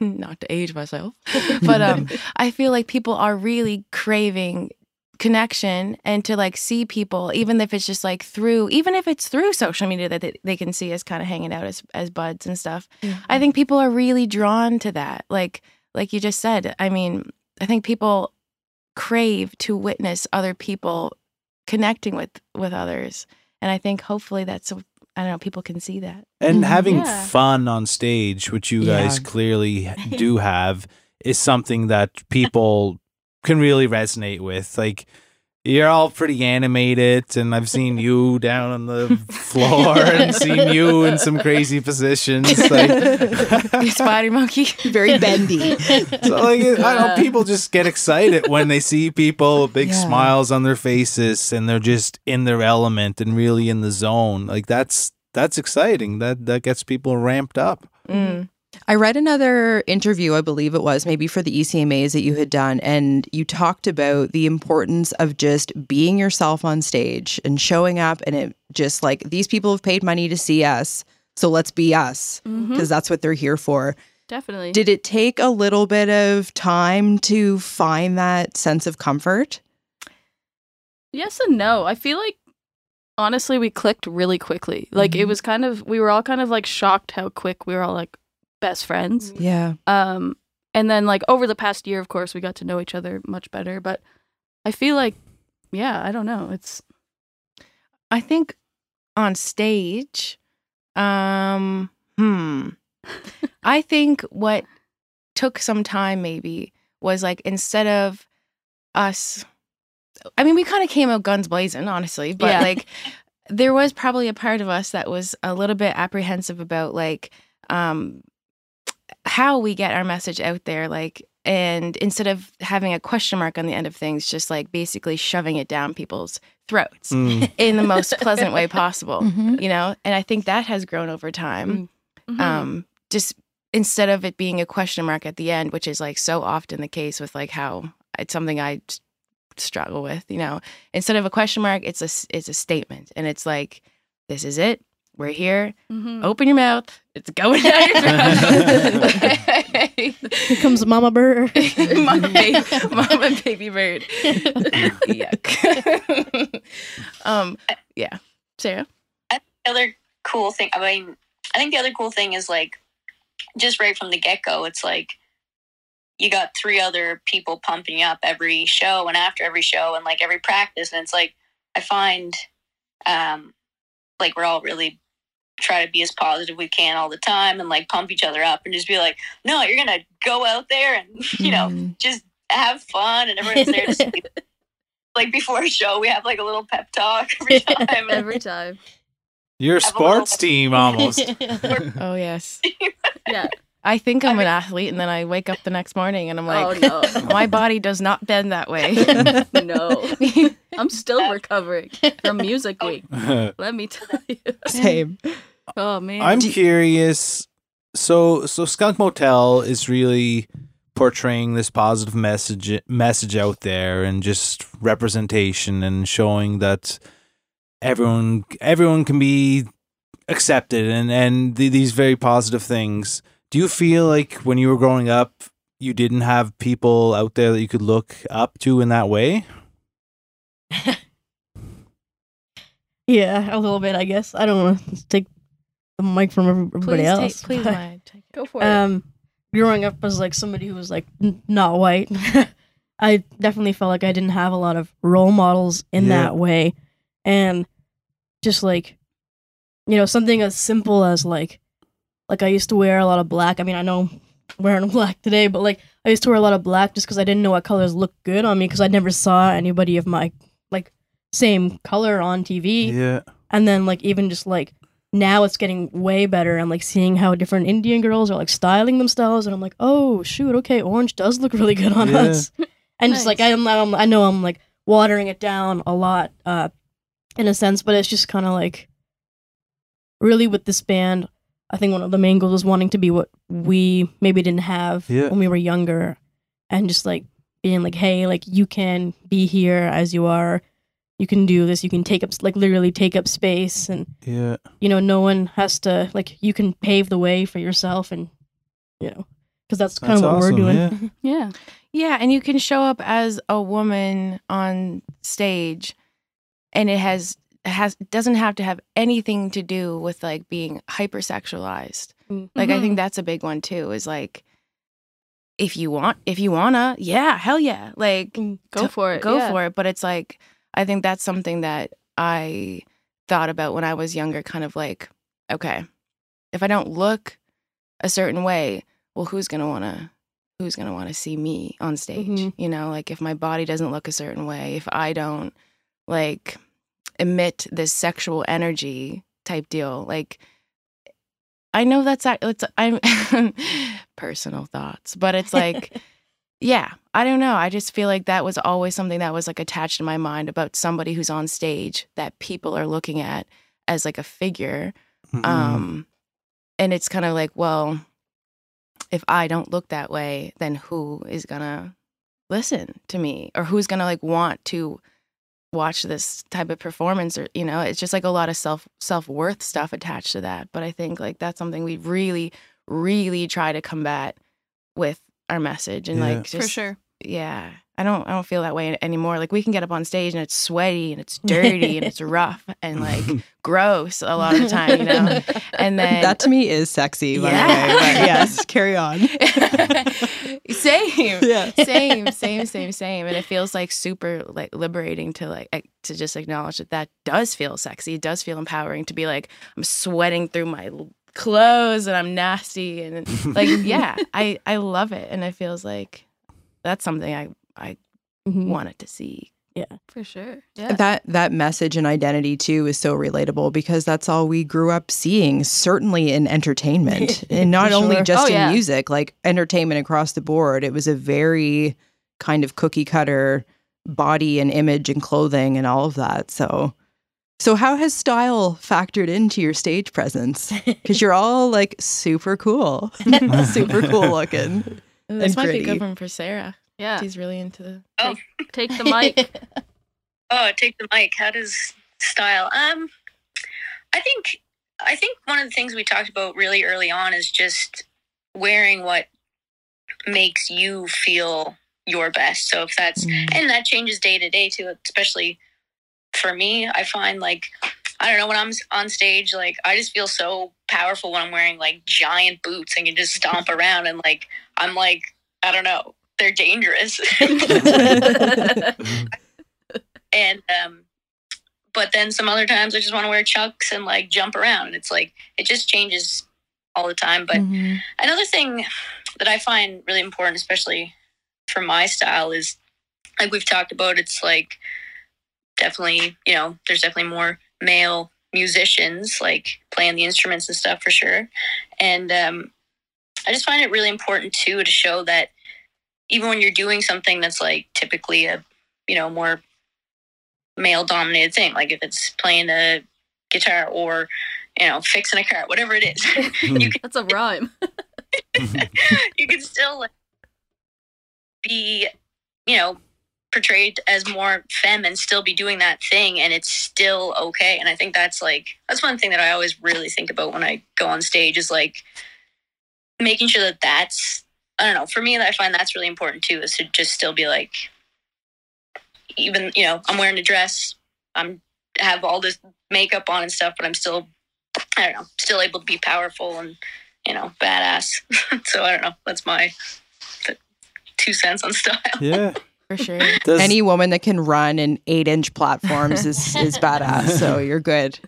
not to age myself, but um, I feel like people are really craving connection and to like see people, even if it's just like through, even if it's through social media that they, they can see us kind of hanging out as, as buds and stuff. Mm-hmm. I think people are really drawn to that. Like, like you just said, I mean, I think people crave to witness other people connecting with, with others. And I think hopefully that's, I don't know, people can see that. And having yeah. fun on stage, which you yeah. guys clearly do have, is something that people can really resonate with. Like, you're all pretty animated, and I've seen you down on the floor and seen you in some crazy positions, like spider monkey, very bendy. So like, yeah. I don't know, people just get excited when they see people with big yeah. smiles on their faces, and they're just in their element and really in the zone. Like, that's that's exciting. That that gets people ramped up. Mm. I read another interview, I believe it was, maybe for the E C M As that you had done, and you talked about the importance of just being yourself on stage and showing up, and it just like, these people have paid money to see us, so let's be us, because mm-hmm. that's what they're here for. Definitely. Did it take a little bit of time to find that sense of comfort? Yes and no. I feel like, honestly, we clicked really quickly. Like, mm-hmm. it was kind of, we were all kind of like shocked how quick we were all like, best friends. Yeah. Um, and then like over the past year, of course, we got to know each other much better. But I feel like, yeah, I don't know. It's, I think on stage, um, hmm. I think what took some time maybe was like, instead of us, I mean, we kind of came out guns blazing, honestly, but yeah. like there was probably a part of us that was a little bit apprehensive about like, um, how we get our message out there, like, and instead of having a question mark on the end of things, just like basically shoving it down people's throats mm. in the most pleasant way possible, mm-hmm. you know? And I think that has grown over time. Mm-hmm. Um, just instead of it being a question mark at the end, which is like so often the case with like how it's something I struggle with, you know, instead of a question mark, it's a, it's a statement, and it's like, this is it. We're here. Mm-hmm. Open your mouth. It's going down your throat. Here comes Mama Bird. Mama, baby, Mama Baby Bird. Yuck. um, yeah. Sarah? I think the other cool thing, I mean, I think the other cool thing is like, just right from the get-go, it's like, you got three other people pumping you up every show and after every show and like every practice. And it's like, I find, um, like, we're all really try to be as positive we can all the time and like pump each other up and just be like, no, you're gonna go out there and, you know, mm. just have fun, and everyone's there to sleep. Like, before a show we have like a little pep talk every time. Every time. Your sports team almost. Oh yes. Yeah. I think I'm I mean, an athlete, and then I wake up the next morning and I'm like, oh, no. My body does not bend that way. No. I'm still recovering from Music Week. Let me tell you. Same. Oh, man. I'm curious. So so Skunk Motel is really portraying this positive message message out there, and just representation, and showing that everyone everyone can be accepted, and, and th- these very positive things. Do you feel like when you were growing up, you didn't have people out there that you could look up to in that way? Yeah, a little bit, I guess. I don't want to take the mic from everybody please else. Take, please, Maya, take it. Go for it. Um, growing up as like somebody who was like n- not white, I definitely felt like I didn't have a lot of role models in yeah. that way, and just like, you know, something as simple as like. Like, I used to wear a lot of black. I mean, I know I'm wearing black today, but, like, I used to wear a lot of black just because I didn't know what colors looked good on me, because I never saw anybody of my, like, same color on T V. Yeah. And then, like, even just, like, now it's getting way better. I'm, like, seeing how different Indian girls are, like, styling themselves. And I'm like, oh, shoot, okay, orange does look really good on yeah. us. And nice. Just, like, I'm, I'm, I know I'm, like, watering it down a lot uh, in a sense, but it's just kind of, like, really with this band, I think one of the main goals was wanting to be what we maybe didn't have yeah. when we were younger. and just like being like, hey, like you can be here as you are. You can do this. You can take up, like literally take up space. And, yeah, you know, no one has to, like, you can pave the way for yourself. And, you know, because that's kind that's of what awesome. we're doing. Yeah. yeah. Yeah. And you can show up as a woman on stage and it has, has doesn't have to have anything to do with like being hypersexualized. Mm-hmm. Like, I think that's a big one too, is like, if you want, if you wanna, yeah, hell yeah. Like, mm, go t- for it. Go yeah. for it. But it's like, I think that's something that I thought about when I was younger, kind of like, okay, if I don't look a certain way, well, who's going to want to, who's going to want to see me on stage? Mm-hmm. You know, like if my body doesn't look a certain way, if I don't like emit this sexual energy type deal, like I know that's, it's, I'm personal thoughts, but it's like, yeah, I don't know. I just feel like that was always something that was like attached to my mind about somebody who's on stage that people are looking at as like a figure. Mm-hmm. Um, and it's kind of like, well, if I don't look that way, then who is going to listen to me, or who's going to like want to watch this type of performance? Or, you know, it's just like a lot of self self-worth stuff attached to that. But I think like that's something we really, really try to combat with our message. And yeah. like, just, for sure. Yeah. I don't, I don't feel that way anymore. Like we can get up on stage and it's sweaty and it's dirty and it's rough and like gross a lot of the time, you know? And then that to me is sexy, by yeah. the way. But yes, carry on. Same, yeah. same, same, same, same. And it feels like super like liberating to like, to just acknowledge that that does feel sexy. It does feel empowering to be like, I'm sweating through my clothes and I'm nasty. And like, yeah, I, I love it. And it feels like that's something I, I mm-hmm. wanted to see. Yeah, for sure. Yeah. That that message and identity, too, is so relatable because that's all we grew up seeing, certainly in entertainment. And not sure. only just oh, in yeah. music, like entertainment across the board. It was a very kind of cookie cutter body and image and clothing and all of that. So so how has style factored into your stage presence? Because you're all like super cool, super cool looking. Ooh, this might be a good one for Sarah. Yeah. She's really into the take, oh. take the mic. oh, take the mic. How does style? Um I think I think one of the things we talked about really early on is just wearing what makes you feel your best. So if that's mm-hmm. and that changes day to day too, especially for me. I find like I don't know, when I'm on stage, like I just feel so powerful when I'm wearing like giant boots and can just stomp around and like I'm like, I don't know. They're dangerous. and, um, but then some other times I just want to wear Chucks and like jump around. It's like, it just changes all the time. But mm-hmm. another thing that I find really important, especially for my style, is like we've talked about, it's like definitely, you know, there's definitely more male musicians like playing the instruments and stuff for sure. And, um, I just find it really important too, to show that even when you're doing something that's like typically a, you know, more male dominated thing, like if it's playing a guitar or, you know, fixing a car, whatever it is, you can, that's a rhyme. you can still like, be, you know, portrayed as more femme and still be doing that thing. And it's still okay. And I think that's like, that's one thing that I always really think about when I go on stage is like making sure that that's, I don't know. For me, I find that's really important too, is to just still be like, even, you know, I'm wearing a dress, I'm have all this makeup on and stuff, but I'm still, I don't know, still able to be powerful and, you know, badass. So I don't know. That's my the two cents on style. Yeah, for sure. Does... Any woman that can run in eight inch platforms is, is badass. So you're good.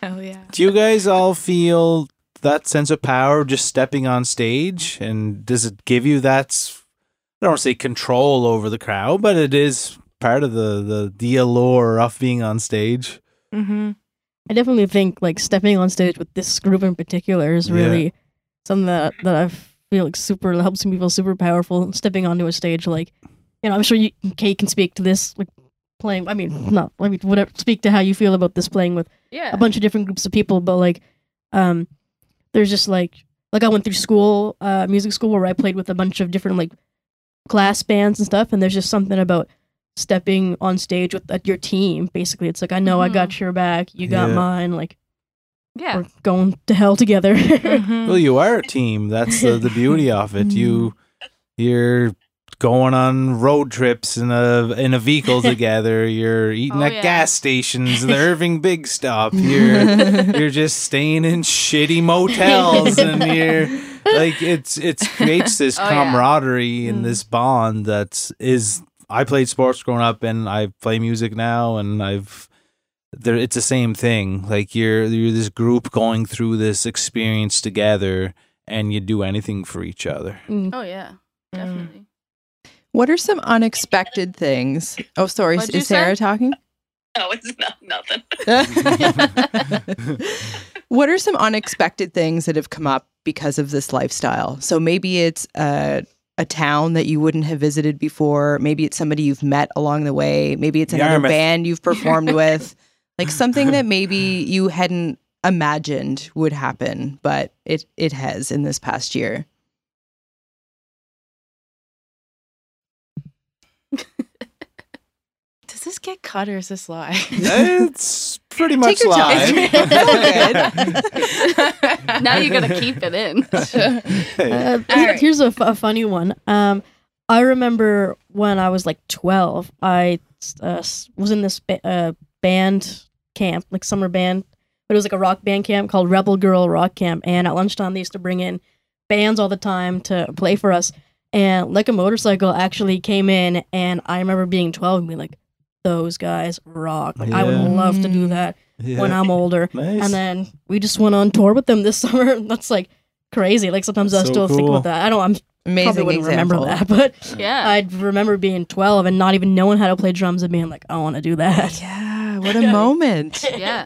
Hell yeah. Do you guys all feel that sense of power just stepping on stage? And does it give you that, I don't want to say control over the crowd, but it is part of the the, the allure of being on stage. Mm-hmm. I definitely think like stepping on stage with this group in particular is really yeah. something that, that I feel like super helps me feel super powerful. Stepping onto a stage, like, you know, I'm sure you, Kate can speak to this, like playing, I mean, not, I mean, whatever, speak to how you feel about this playing with yeah. a bunch of different groups of people, but like, um, there's just like, like I went through school, uh, music school, where I played with a bunch of different like class bands and stuff, and there's just something about stepping on stage with uh, your team. Basically, it's like, I know mm-hmm. I got your back, you got yeah. mine. Like, yeah, we're going to hell together. mm-hmm. Well, you are a team. That's the, the beauty of it. You, you're going on road trips in a in a vehicle together. You're eating oh, at yeah. gas stations, the Irving Big Stop. You're you're just staying in shitty motels, and you're like, it's it's creates this oh, camaraderie yeah. and mm. this bond that is. I played sports growing up, and I play music now, and I've there. It's the same thing. Like, you're you're this group going through this experience together, and you do anything for each other. Mm. Oh yeah, definitely. Mm. What are some unexpected things? Oh, sorry, What'd is Sarah say? talking? No, it's not, nothing. What are some unexpected things that have come up because of this lifestyle? So maybe it's uh. a town that you wouldn't have visited before. Maybe it's somebody you've met along the way. Maybe it's another Yarmouth. band you've performed with. Like something that maybe you hadn't imagined would happen, but it, it has in this past year. Does this get cut or is this live? It's pretty much live. Now you're gonna keep it in. uh, right. Here's a, f a funny one. Um, I remember when I was like twelve, I uh, was in this ba uh, band camp, like summer band, but it was like a rock band camp called Rebel Girl Rock Camp. And at lunchtime, they used to bring in bands all the time to play for us. And Like a Motorcycle actually came in, and I remember being twelve and being like, those guys rock. Like, yeah. I would love to do that yeah. when I'm older. Nice. And then we just went on tour with them this summer. That's like crazy. Like sometimes That's I so still cool. think about that. I don't I'm Amazing probably wouldn't example. remember that, but yeah. I'd remember being twelve and not even knowing how to play drums and being like, I want to do that. Yeah, what a moment. Yeah.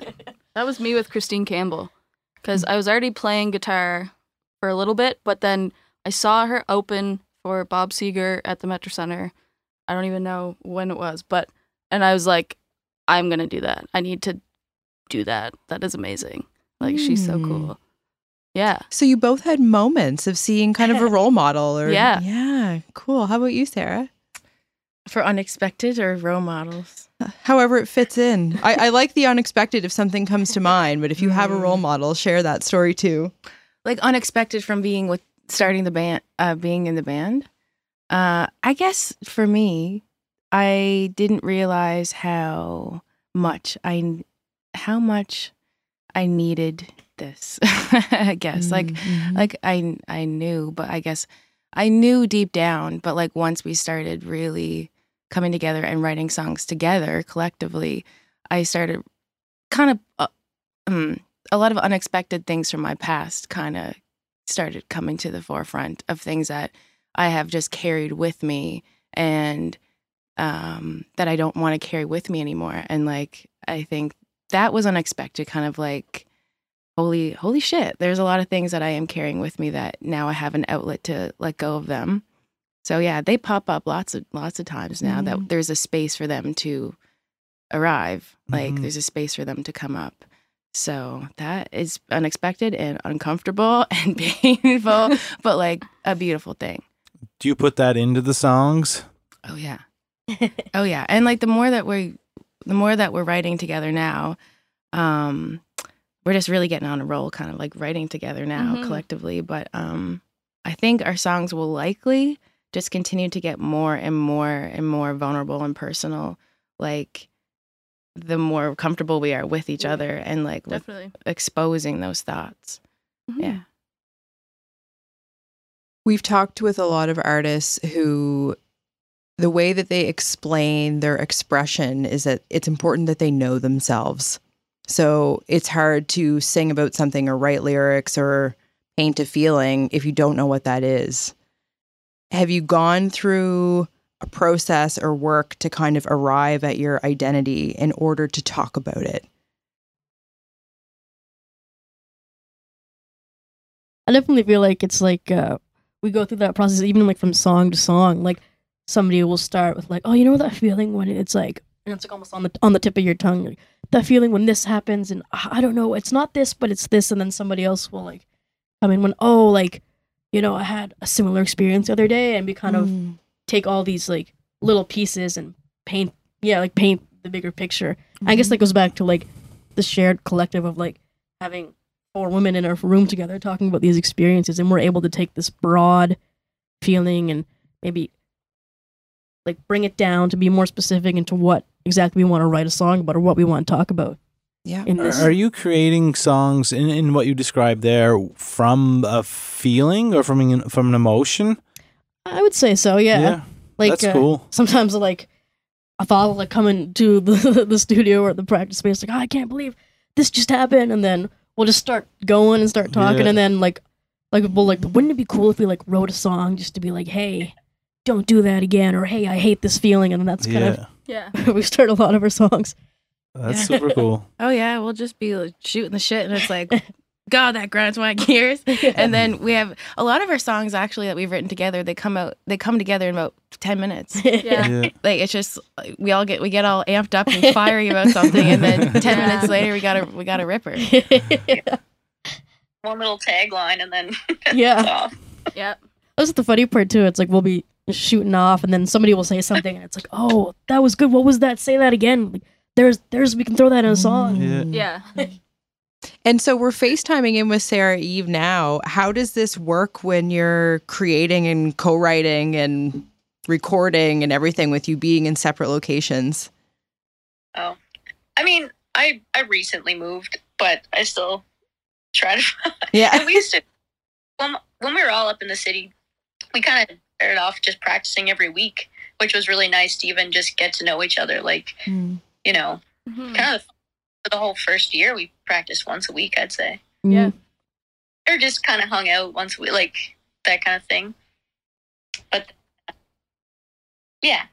That was me with Christine Campbell, because I was already playing guitar for a little bit, but then I saw her open for Bob Seger at the Metro Center. I don't even know when it was, but and I was like, I'm going to do that. I need to do that. That is amazing. Like, mm. she's so cool. Yeah. So you both had moments of seeing kind of a role model. Or, yeah. Yeah. Cool. How about you, Sarah? For unexpected or role models? However it fits in. I, I like the unexpected if something comes to mind. But if you have a role model, share that story too. Like unexpected from being with, starting the band, uh, being in the band. Uh, I guess for me, I didn't realize how much I, how much I needed this. I guess like, mm-hmm. like I I knew, but I guess I knew deep down. But like once we started really coming together and writing songs together collectively, I started kind of uh, um, a lot of unexpected things from my past kind of started coming to the forefront of things that I have just carried with me and. Um, that I don't want to carry with me anymore. And like, I think that was unexpected, kind of like, holy, holy shit. There's a lot of things that I am carrying with me that now I have an outlet to let go of them. So yeah, they pop up lots of, lots of times now mm-hmm. that there's a space for them to arrive. Like mm-hmm. there's a space for them to come up. So that is unexpected and uncomfortable and painful, but like a beautiful thing. Do you put that into the songs? Oh yeah. Oh yeah, and like the more that we're, the more that we're writing together now, um, we're just really getting on a roll, kind of like writing together now mm-hmm. collectively. But um, I think our songs will likely just continue to get more and more and more vulnerable and personal. Like the more comfortable we are with each yeah. other, and like definitely exposing those thoughts. Mm-hmm. Yeah, we've talked with a lot of artists who. The way that they explain their expression is that it's important that they know themselves. So it's hard to sing about something or write lyrics or paint a feeling if you don't know what that is. Have you gone through a process or work to kind of arrive at your identity in order to talk about it? I definitely feel like it's like uh, we go through that process even like from song to song, like somebody will start with like, oh, you know that feeling when it's like, and it's like almost on the on the tip of your tongue, like, that feeling when this happens, and I don't know, it's not this, but it's this, and then somebody else will like come in when, oh, like, you know, I had a similar experience the other day, and be kind mm. of take all these like little pieces and paint, yeah, like paint the bigger picture. Mm-hmm. I guess that goes back to like the shared collective of like having four women in a room together talking about these experiences, and we're able to take this broad feeling and maybe like bring it down to be more specific into what exactly we want to write a song about or what we want to talk about. Yeah. In this. Are you creating songs in, in what you described there from a feeling or from an, from an emotion? I would say so. Yeah. yeah like that's uh, cool. Sometimes like I thought like coming to the, the studio or the practice space, like, oh, I can't believe this just happened. And then we'll just start going and start talking. Yeah. And then like, like, we'll like, wouldn't it be cool if we like wrote a song just to be like, hey, don't do that again. Or, hey, I hate this feeling. And that's kind yeah. of, yeah, we start a lot of our songs. That's yeah. super cool. Oh yeah, we'll just be like, shooting the shit, and it's like, God, that grinds my gears. And then we have a lot of our songs actually that we've written together. They come out, they come together in about ten minutes. Yeah, yeah. Like it's just like, we all get we get all amped up and fiery about something, and then ten yeah. minutes later we got a we got a ripper. Yeah. One little tagline, and then yeah, it's off. Yep. That's the funny part too. It's like we'll be shooting off, and then somebody will say something, and it's like, oh, that was good. What was that? Say that again. Like, There's, there's, we can throw that in a song. Yeah. yeah. And so we're FaceTiming in with Sarah Eve now. How does this work when you're creating and co-writing and recording and everything with you being in separate locations? Oh, I mean, I, I recently moved, but I still try to. Yeah. We used to, when, when we were all up in the city, we kind of started off just practicing every week, which was really nice to even just get to know each other. Like, mm. You know, mm-hmm. kind of for the whole first year, we practiced once a week, I'd say. Yeah. Or just kind of hung out once a week, like that kind of thing. But yeah.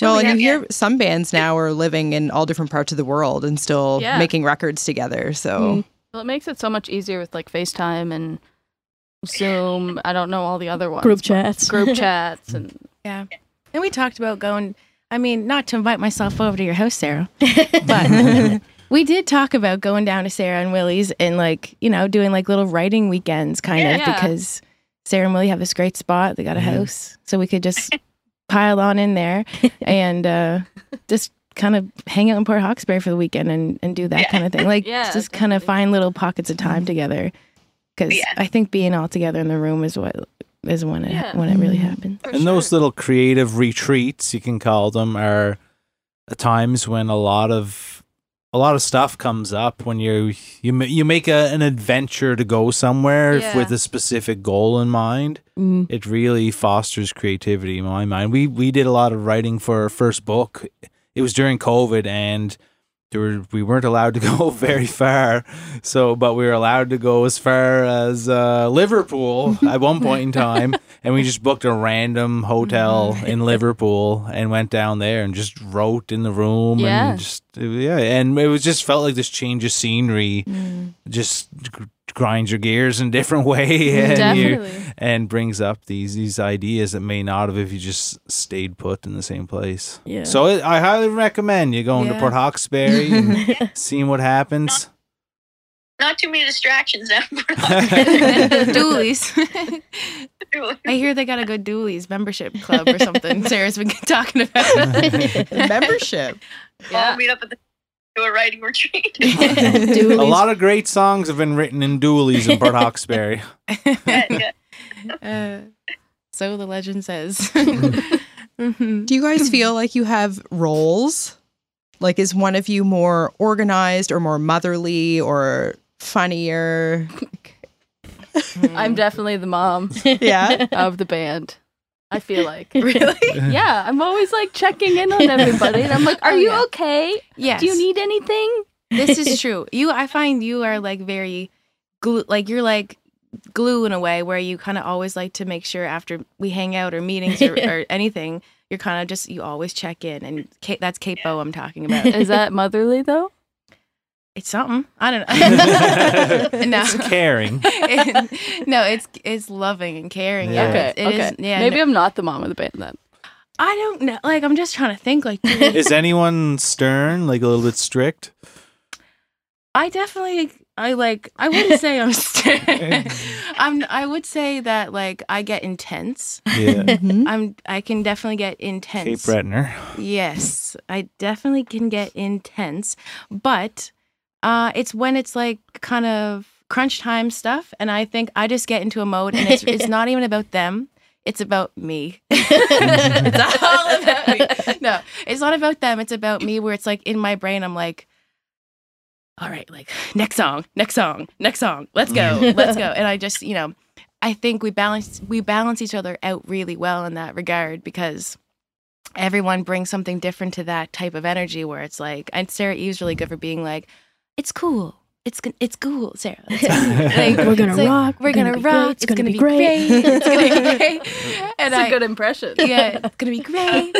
Well, and you hear yeah. some bands now are living in all different parts of the world and still yeah. making records together. So, mm-hmm. well, it makes it so much easier with like FaceTime and Zoom. I don't know all the other ones. Group chats. Group chats. And yeah. And we talked about going. I mean, not to invite myself over to your house, Sarah, but we did talk about going down to Sarah and Willie's and, like, you know, doing, like, little writing weekends, kind yeah, of, yeah. because Sarah and Willie have this great spot. They got a house, so we could just pile on in there and uh, just kind of hang out in Port Hawkesbury for the weekend and, and do that yeah. kind of thing. Like, yeah, just definitely. Kind of find little pockets of time together, because yeah. I think being all together in the room is what... is when it yeah. when it really happens. For and sure. those little creative retreats, you can call them, are times when a lot of a lot of stuff comes up when you you you make a, an adventure to go somewhere yeah. with a specific goal in mind. Mm. It really fosters creativity in my mind. We we did a lot of writing for our first book. It was during COVID, and there were, we weren't allowed to go very far, so but we were allowed to go as far as uh, Liverpool at one point in time, and we just booked a random hotel in Liverpool and went down there and just wrote in the room yeah. and just yeah, and it was just felt like this change of scenery, mm. just grinds your gears in a different way and, you, and brings up these these ideas that may not have if you just stayed put in the same place. Yeah. So it, I highly recommend you going yeah. to Port Hawkesbury and seeing what happens. Not, not too many distractions now. Dooley's. I hear they got a good Dooley's membership club or something. Sarah's been talking about membership. Yeah. I'll meet up at the do a writing retreat. A lot of great songs have been written in Dooley's in Port Hawkesbury. yeah, yeah. Uh, so the legend says. mm-hmm. Do you guys feel like you have roles? Like, is one of you more organized or more motherly or funnier? I'm definitely the mom yeah. of the band. I feel like. Really? Yeah. I'm always like checking in on everybody. And I'm like, are oh, you yeah. okay? Yes. Do you need anything? This is true. You, I find you are like very glue, like you're like glue in a way where you kind of always like to make sure after we hang out or meetings or, or anything, you're kind of just, you always check in. And Kate, that's Kate Bo I'm talking about. Is that motherly though? It's something. I don't know. No. It's caring. It, no, it's it's loving and caring. Yeah. Okay. It okay. Is, yeah, maybe no. I'm not the mom of the band then. I don't know. Like, I'm just trying to think. Like, is anyone stern? Like, a little bit strict? I definitely, I like, I wouldn't say I'm st- I'm, I would say that, like, I get intense. Yeah. Mm-hmm. I'm, I can definitely get intense. Kate Bretner. Yes. I definitely can get intense. But uh, it's when it's, like, kind of crunch time stuff. And I think I just get into a mode and it's, it's not even about them. It's about me. It's all about me. No, it's not about them. It's about me, where it's, like, in my brain, I'm, like, all right, like, next song, next song, next song. Let's go, let's go. And I just, you know, I think we balance we balance each other out really well in that regard, because everyone brings something different to that type of energy, where it's like, and Sarah Eve's really good for being like, it's cool. It's it's cool, Sarah. It's cool. Like, we're gonna like, rock. We're gonna, gonna rock. It's, it's gonna, gonna be great. great. It's gonna be great. And that's I, a good impression. Yeah, it's gonna be great.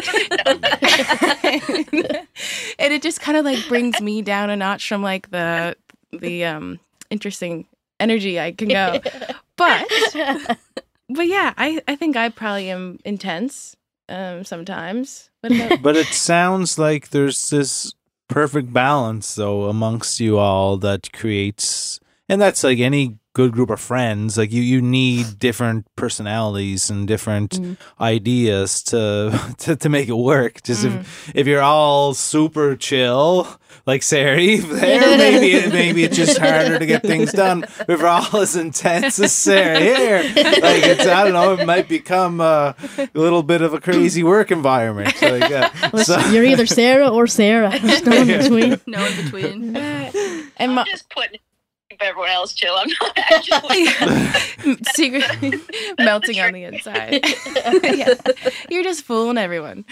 And it just kind of like brings me down a notch from like the the um, interesting energy I can go. But but yeah, I, I think I probably am intense um, sometimes. What about- but it sounds like there's this perfect balance, though, amongst you all that creates, and that's like any good group of friends, like you you need different personalities and different mm. ideas to, to to make it work. Just mm. if, if you're all super chill like Sarah Eve there, maybe it, maybe it's just harder to get things done. If we're all as intense as Sarah here, like it's, I don't know, it might become a little bit of a crazy work environment. Like, uh, so. You're either Sarah or Sarah. There's no in between. No in between. And my- I'm just putting if everyone else chill. I'm not actually secretly melting the on the inside. Yeah. You're just fooling everyone.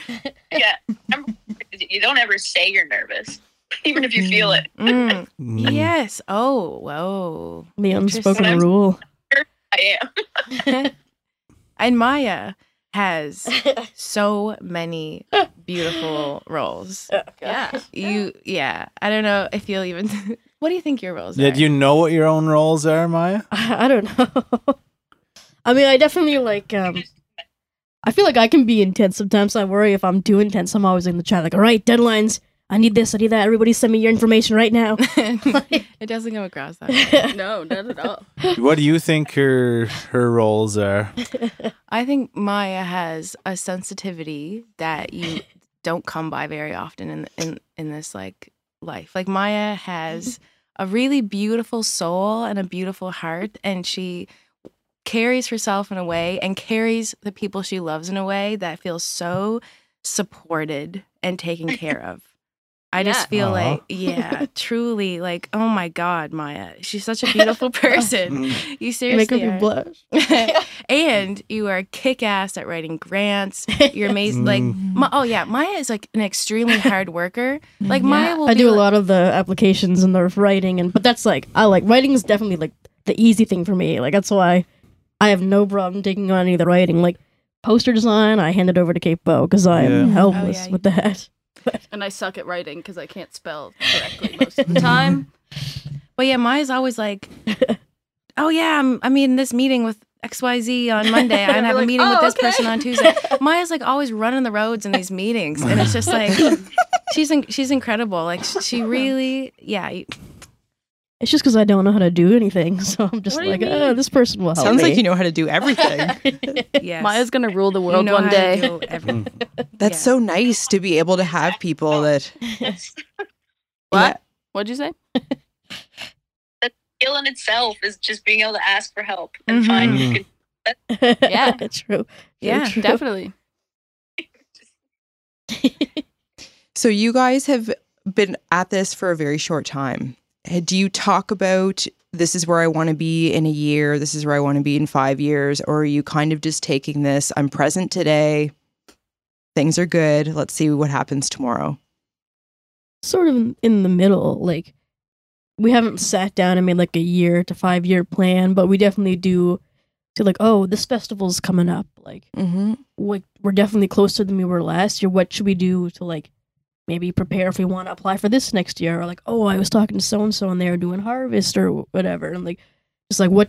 Yeah. I'm, you don't ever say you're nervous. Even if you feel it. Mm. Yes. Oh, whoa. The unspoken rule. I am. And Maya has so many beautiful roles. Oh, yeah. You yeah. I don't know if you'll even what do you think your roles yeah, are? Yeah, do you know what your own roles are, Maya? I, I don't know. I mean, I definitely like um I feel like I can be intense sometimes. I worry if I'm too intense, I'm always in the chat like, all right, deadlines. I need this, I need that. Everybody send me your information right now. It doesn't come across that way. No, not at all. What do you think her her roles are? I think Maya has a sensitivity that you don't come by very often in in, in this like life. Like Maya has a really beautiful soul and a beautiful heart, and she carries herself in a way and carries the people she loves in a way that feels so supported and taken care of. I yeah. just feel Aww. like, yeah, truly, like, oh my God, Maya, she's such a beautiful person. You seriously make me blush. And you are kick-ass at writing grants. You're amazing. Like, Ma- oh yeah, Maya is like an extremely hard worker. Like yeah. Maya will. I be do like- a lot of the applications and the writing, and but that's like, I like writing is definitely like the easy thing for me. Like that's why I have no problem taking on any of the writing. Like poster design, I hand it over to Kate Bo because I am yeah. helpless oh, yeah, with you- that. And I suck at writing because I can't spell correctly most of the time. But yeah, Maya's always like, oh yeah, I'm, I'm in this meeting with X Y Z on Monday. I have like, a meeting oh, with this okay. person on Tuesday. Maya's like always running the roads in these meetings. And it's just like, she's in, she's incredible. Like she really, yeah. You... It's just because I don't know how to do anything. So I'm just like, oh, this person will help Sounds me. Like you know how to do everything. Yes. Maya's going to rule the world you know one day. That's yeah. so nice to be able to have people that... What? What'd you say? That skill in itself is just being able to ask for help and mm-hmm. find you can... Yeah, true. Yeah, true. Definitely. So you guys have been at this for a very short time. Do you talk about this is where I want to be in a year, this is where I want to be in five years, or are you kind of just taking this, I'm present today, things are good, let's see what happens tomorrow? Sort of in the middle. Like, we haven't sat down and made like a year to five year plan, but we definitely do to like, oh, this festival's coming up. Like, mm-hmm. what, we're definitely closer than we were last year. What should we do to like, maybe prepare if we want to apply for this next year, or like, oh, I was talking to so-and-so and they're doing harvest or whatever. And like, just like, what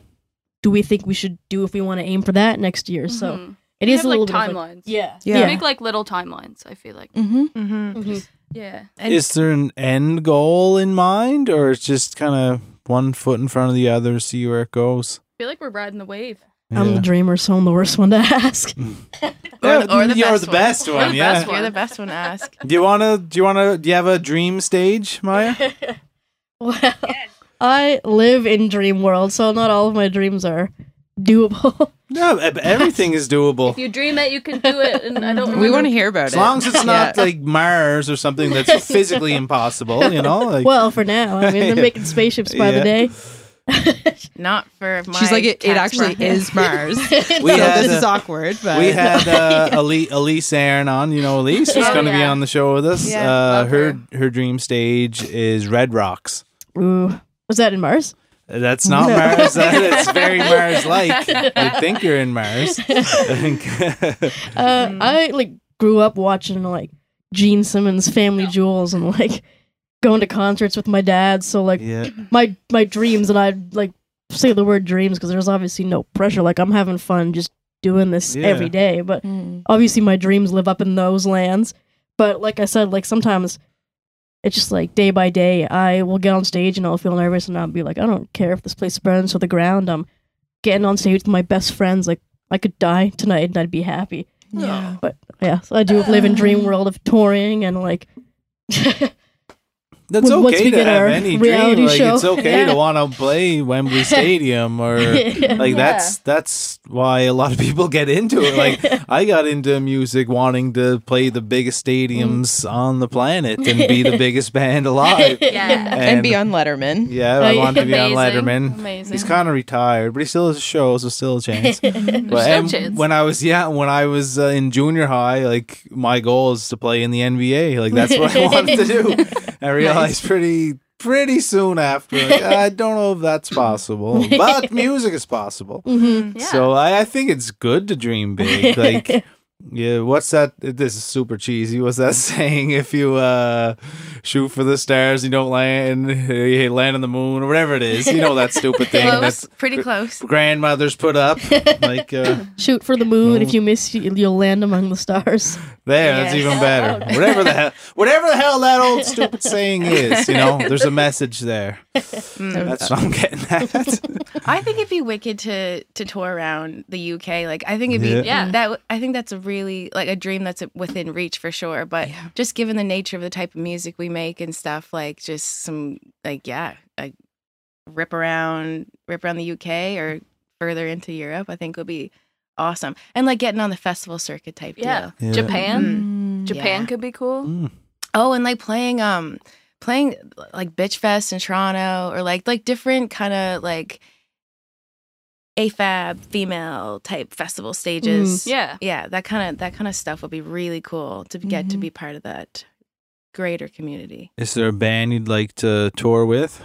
do we think we should do if we want to aim for that next year? Mm-hmm. So It is have, a little like, bit timelines. Of, like, yeah. yeah, yeah. Make like little timelines. I feel like. Mm-hmm. Mm-hmm. Mm-hmm. Yeah. And is there an end goal in mind, or it's just kind of one foot in front of the other, see where it goes? I feel like we're riding the wave. Yeah. I'm the dreamer, so I'm the worst one to ask. or, or the You're best the best one. one. You're the yeah. best one. You're the best one to ask. Do you wanna? Do you wanna? Do you have a dream stage, Maya? Well, yes. I live in dream world, so not all of my dreams are doable. No, everything is doable. If you dream it, you can do it. And I don't. We want to hear about it. As long as it's not yeah. like Mars or something that's physically impossible, you know. Like, well, for now, I mean, they're yeah. making spaceships by yeah. the day. Not for my she's like it, it actually is Mars. We so had this a, is awkward but. We had uh, Elise, Elise Aaron on, you know, Elise was oh, going to yeah. be on the show with us yeah, uh, her, her her dream stage is Red Rocks. Ooh, was that in Mars? That's not no. Mars. It's very Mars-like. I think you're in Mars. uh, I like grew up watching like Gene Simmons' Family Jewels and like going to concerts with my dad, so like yeah. my my dreams, and I like say the word dreams because there's obviously no pressure. Like I'm having fun just doing this yeah. every day, but mm. obviously my dreams live up in those lands. But like I said, like sometimes it's just like day by day. I will get on stage and I'll feel nervous, and I'll be like, I don't care if this place burns to the ground. I'm getting on stage with my best friends. Like I could die tonight and I'd be happy. Yeah, but yeah, so I do live in dream world of touring and like. That's okay. Once we to get have our any dream. Like, it's okay yeah. to want to play Wembley Stadium, or like yeah. that's that's why a lot of people get into it. Like I got into music wanting to play the biggest stadiums mm. on the planet and be the biggest band alive, yeah. and, and be on Letterman. Yeah, I wanted to be Amazing. on Letterman. Amazing. He's kind of retired, but he still has a show, so still a chance. But no chance. When I was yeah, when I was uh, in junior high, like my goal is to play in the N B A. Like that's what I wanted to do. I realized nice. pretty pretty soon after, like, I don't know if that's possible, but music is possible. Mm-hmm. yeah. So I, I think it's good to dream big. Like, yeah, what's that? This is super cheesy. What's that saying? If you uh, shoot for the stars, you don't land, you land on the moon, or whatever it is. You know that stupid thing. Close, that's pretty close. Grandmothers put up. Like, uh, shoot for the moon. moon. If you miss, you'll land among the stars. There, yes. That's even better. Whatever the hell, whatever the hell that old stupid saying is, you know, there's a message there. Mm. That's what I'm getting at. I think it'd be wicked to to tour around the U K. Like, I think it'd be yeah. that I think that's a really like a dream that's within reach for sure. But yeah. just given the nature of the type of music we make and stuff, like just some like yeah, like rip around, rip around the U K or further into Europe, I think would be awesome. And like getting on the festival circuit type yeah. deal. Yeah. Japan. Mm. Japan yeah. could be cool. Mm. Oh, and like playing um playing like Bitch Fest in Toronto or like like different kind of like A F A B female type festival stages. Mm. Yeah. Yeah, that kind of that kind of stuff would be really cool to get mm-hmm. to be part of that greater community. Is there a band you'd like to tour with?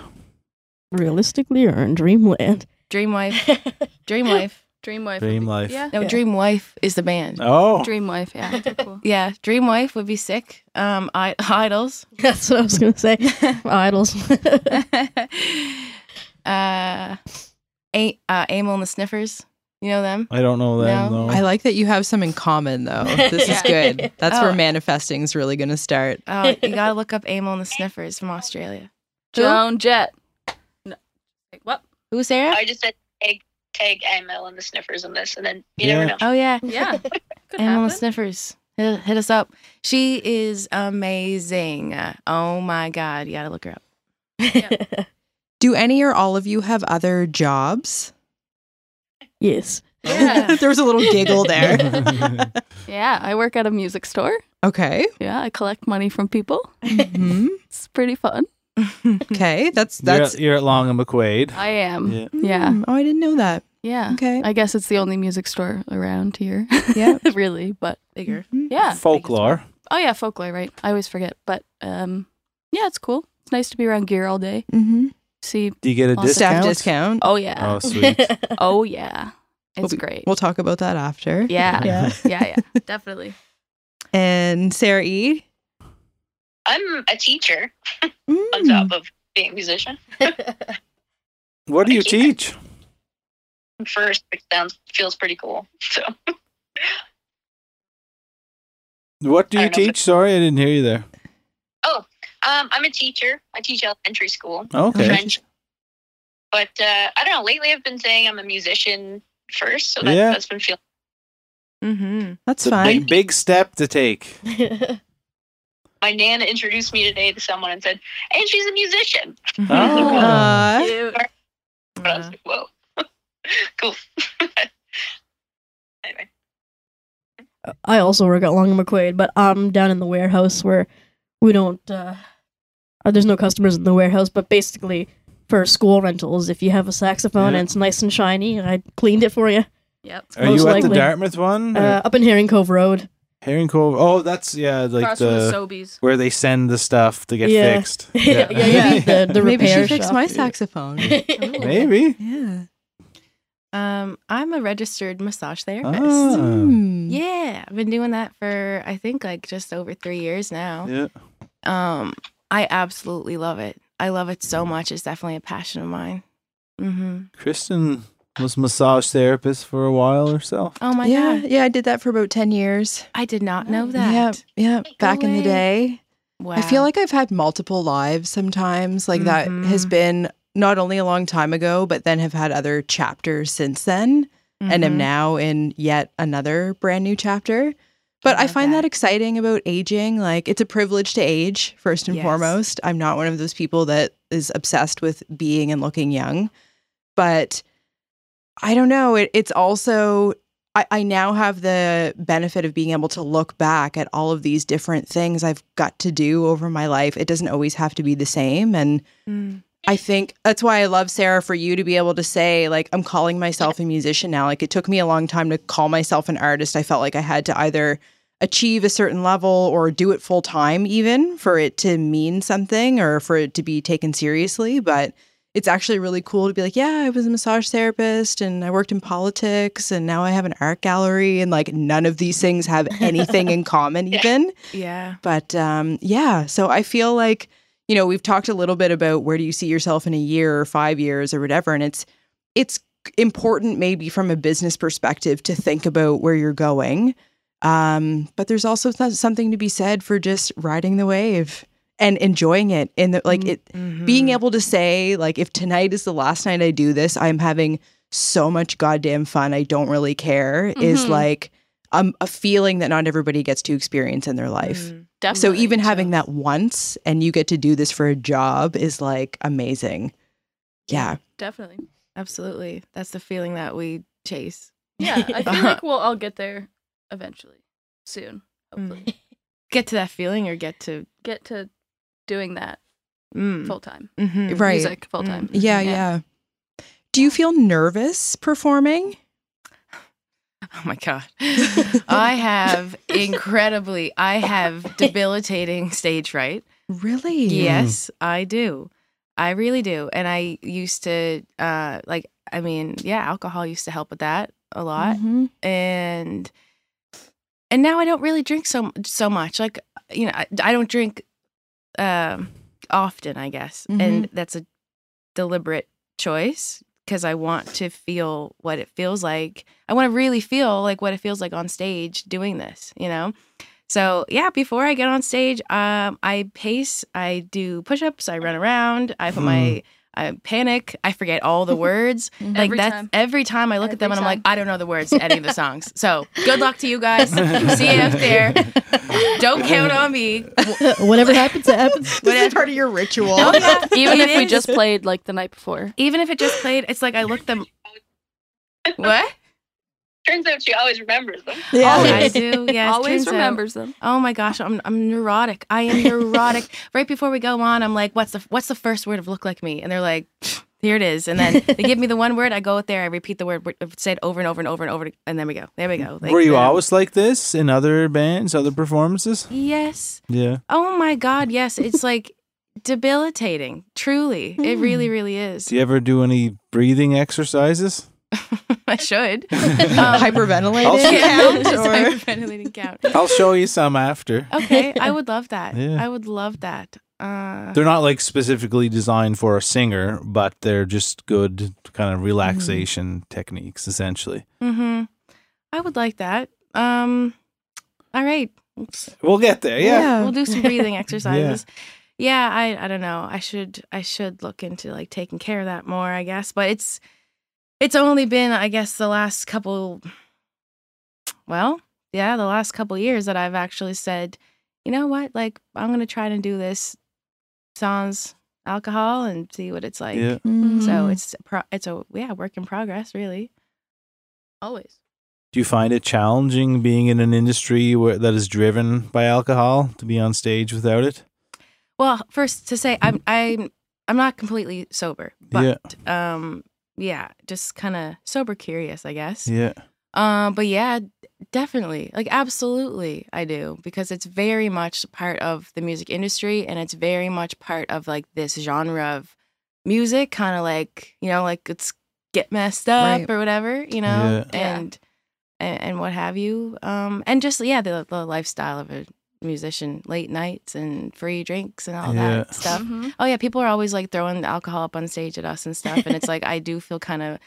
Realistically or in Dreamland? Dream Wife. Dream Wife. Dream Wife. Dream Wife. Yeah. No, yeah. Dream Wife is the band. Oh. Dream Wife, yeah. Cool. Yeah, Dream Wife would be sick. Um, I- Idols. That's what I was going to say. Idols. uh, A- uh, Amyl and the Sniffers. You know them? I don't know them, no? though. I like that you have some in common, though. This yeah. is good. That's oh. where manifesting's really going to start. Oh, you got to look up Amyl and the Sniffers from Australia. Joan Jett. No. What? Who's Sarah? I just said egg. Tag Amyl and the Sniffers in this, and then you yeah. never know. Oh yeah, yeah. Amyl and the Sniffers, hit, hit us up. She is amazing. Oh my God, you gotta look her up. Yeah. Do any or all of you have other jobs? Yes. Yeah. There was a little giggle there. Yeah, I work at a music store. Okay. Yeah, I collect money from people. Mm-hmm. It's pretty fun. Okay, that's that's you're, you're at Long and McQuade. I am. Yeah. yeah. Mm, oh, I didn't know that. Yeah. Okay. I guess it's the only music store around here. Yeah, really, but bigger. Yeah. Folklore. Oh yeah, folklore. Right. I always forget, but um, yeah, it's cool. It's nice to be around gear all day. Mm-hmm. See. Do you get a discount? Staff discount? Oh yeah. Oh sweet. Oh yeah. It's we'll, great. We'll talk about that after. Yeah. Yeah. Yeah. Yeah. Definitely. And Sarah E. I'm a teacher mm. on top of being a musician. What do you teach? First, it sounds feels pretty cool. So What do you teach? Know, but, Sorry, I didn't hear you there. Oh, um, I'm a teacher. I teach elementary school. Okay. French. But uh, I don't know. Lately, I've been saying I'm a musician first, so that, yeah. that's been feeling. Mm-hmm. That's it's fine. A big, big step to take. My nana introduced me today to someone and said, "Hey, she's a musician." Oh. uh, I was like, "Whoa, cool." Anyway. I also work at Long and McQuade, but I'm down in the warehouse where we don't. Uh, there's no customers in the warehouse, but basically for school rentals, if you have a saxophone yeah. and it's nice and shiny, I cleaned it for you. Yep. Are Most you at likely. the Dartmouth one? Uh, up in Herring Cove Road. Herring Cove. Oh, that's yeah, like Across the, the Sobeys. Where they send the stuff to get yeah. fixed. Yeah, yeah, yeah. yeah. The, the Maybe she fixed shop. my saxophone. Yeah. Oh. Maybe. Yeah. Um, I'm a registered massage therapist. Oh. Mm. Yeah, I've been doing that for I think like just over three years now. Yeah. Um, I absolutely love it. I love it so much. It's definitely a passion of mine. Mm-hmm. Kristen was massage therapist for a while herself. Oh my yeah, god! Yeah, I did that for about ten years. I did not know that. Yeah, yeah. Back in the day. Wow. I feel like I've had multiple lives sometimes. Like mm-hmm. that has been not only a long time ago, but then have had other chapters since then, mm-hmm. and am now in yet another brand new chapter. But I, I find that. that exciting about aging. Like, it's a privilege to age first and yes. foremost. I'm not one of those people that is obsessed with being and looking young, but. I don't know. It, it's also, I, I now have the benefit of being able to look back at all of these different things I've got to do over my life. It doesn't always have to be the same. And mm. I think that's why I love, Sarah, for you to be able to say, like, I'm calling myself a musician now. Like, it took me a long time to call myself an artist. I felt like I had to either achieve a certain level or do it full time even for it to mean something or for it to be taken seriously. But it's actually really cool to be like, yeah, I was a massage therapist and I worked in politics and now I have an art gallery and like none of these things have anything in common even. Yeah. But um, yeah, so I feel like, you know, we've talked a little bit about where do you see yourself in a year or five years or whatever. And it's it's important maybe from a business perspective to think about where you're going. Um, but there's also something to be said for just riding the wave. And enjoying it in the like it mm-hmm. being able to say, like, if tonight is the last night I do this, I'm having so much goddamn fun. I don't really care mm-hmm. is like um, a feeling that not everybody gets to experience in their life. Mm, so even so. having that once and you get to do this for a job is like amazing. Yeah, definitely. Absolutely. That's the feeling that we chase. Yeah. I feel like we'll all get there eventually soon. Hopefully mm. get to that feeling or get to get to. doing that mm. full time, mm-hmm. right? Music full time. Mm. Yeah, yeah, yeah. Do you feel nervous performing? Oh my god, I have incredibly, I have debilitating stage fright. Really? Yes, mm. I do. I really do. And I used to, uh, like, I mean, yeah, alcohol used to help with that a lot, mm-hmm. and and now I don't really drink so so much. Like, you know, I, I don't drink. Um, often, I guess. Mm-hmm. And that's a deliberate choice because I want to feel what it feels like. I want to really feel like what it feels like on stage doing this, you know? So yeah, before I get on stage, um, I pace, I do push-ups, I run around, I put my, I panic, I forget all the words. Mm-hmm. Like every that's time. every time I look every at them and time. I'm like, I don't know the words to any of the songs. So good luck to you guys. See you up there. Don't count on me. Whatever happens, it happens. This is part of your ritual. Oh, yeah. Even if we just played like the night before. Even if it just played, it's like I look them. What? Turns out she always remembers them. Yeah. Always do. Yes. Always remembers out. them. Oh my gosh, I'm I'm neurotic. I am neurotic. Right before we go on, I'm like, what's the what's the first word of "look like me"? And they're like, here it is. And then they give me the one word. I go out there. I repeat the word. Say it over and over and over and over. And then we go. There we go. Like, Were you yeah. always like this in other bands, other performances? Yes. Yeah. Oh my god. Yes. It's like debilitating. Truly, mm. it really, really is. Do you ever do any breathing exercises? I should um, hyperventilating. I'll, count, just or... hyperventilating count. I'll show you some after. Okay, I would love that. Yeah. I would love that. Uh, they're not like specifically designed for a singer, but they're just good kind of relaxation mm-hmm. techniques, essentially. Mm-hmm. I would like that. Um, all right. Oops. We'll get there. Yeah. yeah. We'll do some breathing exercises. Yeah. yeah, I I don't know. I should I should look into like taking care of that more, I guess. But it's it's only been, I guess, the last couple well, yeah, the last couple years that I've actually said, you know what, like I'm gonna try to do this sans alcohol and see what it's like. Yeah. Mm-hmm. So it's pro- it's a yeah, work in progress, really. Always. Do you find it challenging being in an industry where, that is driven by alcohol, to be on stage without it? Well, first to say, I'm I'm I'm not completely sober, but yeah, um, yeah just kind of sober curious, I guess. Yeah. Um, but yeah, definitely, like absolutely, I do, because it's very much part of the music industry, and it's very much part of like this genre of music, kind of like you know, like it's get messed up right. or whatever, you know, yeah. and. Yeah. And what have you, um, and just yeah, the, the lifestyle of a musician, late nights and free drinks and all yeah. that stuff. Mm-hmm. Oh yeah, people are always like throwing alcohol up on stage at us and stuff, and it's like I do feel kind of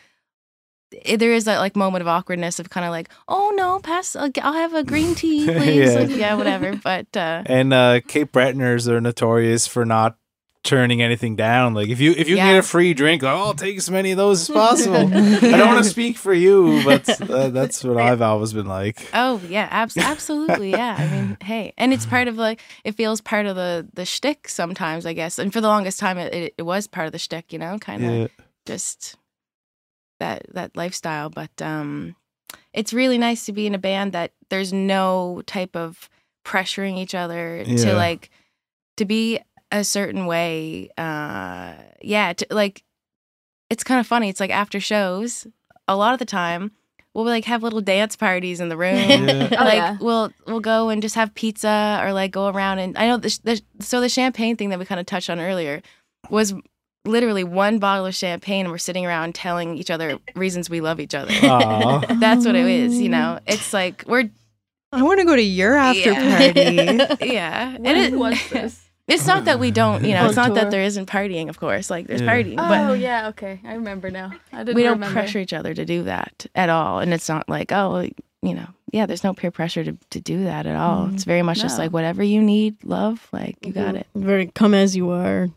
there is that like moment of awkwardness of kind of like, oh no, pass, like, I'll have a green tea, please. yeah. Like, yeah, whatever. But uh, and uh, Cape Bretoners are notorious for not turning anything down. Like if you if you yeah. get a free drink, like, oh, I'll take as many of those as possible. yeah. I don't want to speak for you, but uh, that's what I've always been like. Oh yeah, abs- absolutely, yeah. I mean, hey, and it's part of like it feels part of the the shtick sometimes, I guess. And for the longest time, it it, it was part of the shtick, you know, kind of yeah. just that that lifestyle. But um, it's really nice to be in a band that there's no type of pressuring each other yeah. to like to be a certain way, uh, yeah, to, like, it's kind of funny. It's like after shows, a lot of the time, we'll like have little dance parties in the room. Yeah. oh, like yeah. we'll we'll go and just have pizza or like go around and I know the, the so the champagne thing that we kind of touched on earlier was literally one bottle of champagne and we're sitting around telling each other reasons we love each other. That's what it is, you know. It's like we're. I want to go to your after yeah. party. yeah, what and it was this. It's not that we don't, you know, it's not that there isn't partying, of course. Like, there's yeah. partying. But oh, yeah, okay. I remember now. I didn't we don't remember. Pressure each other to do that at all. And it's not like, oh, you know, yeah, there's no peer pressure to, to do that at all. Mm, it's very much no. just like, whatever you need, love, like, you got it. Very come as you are.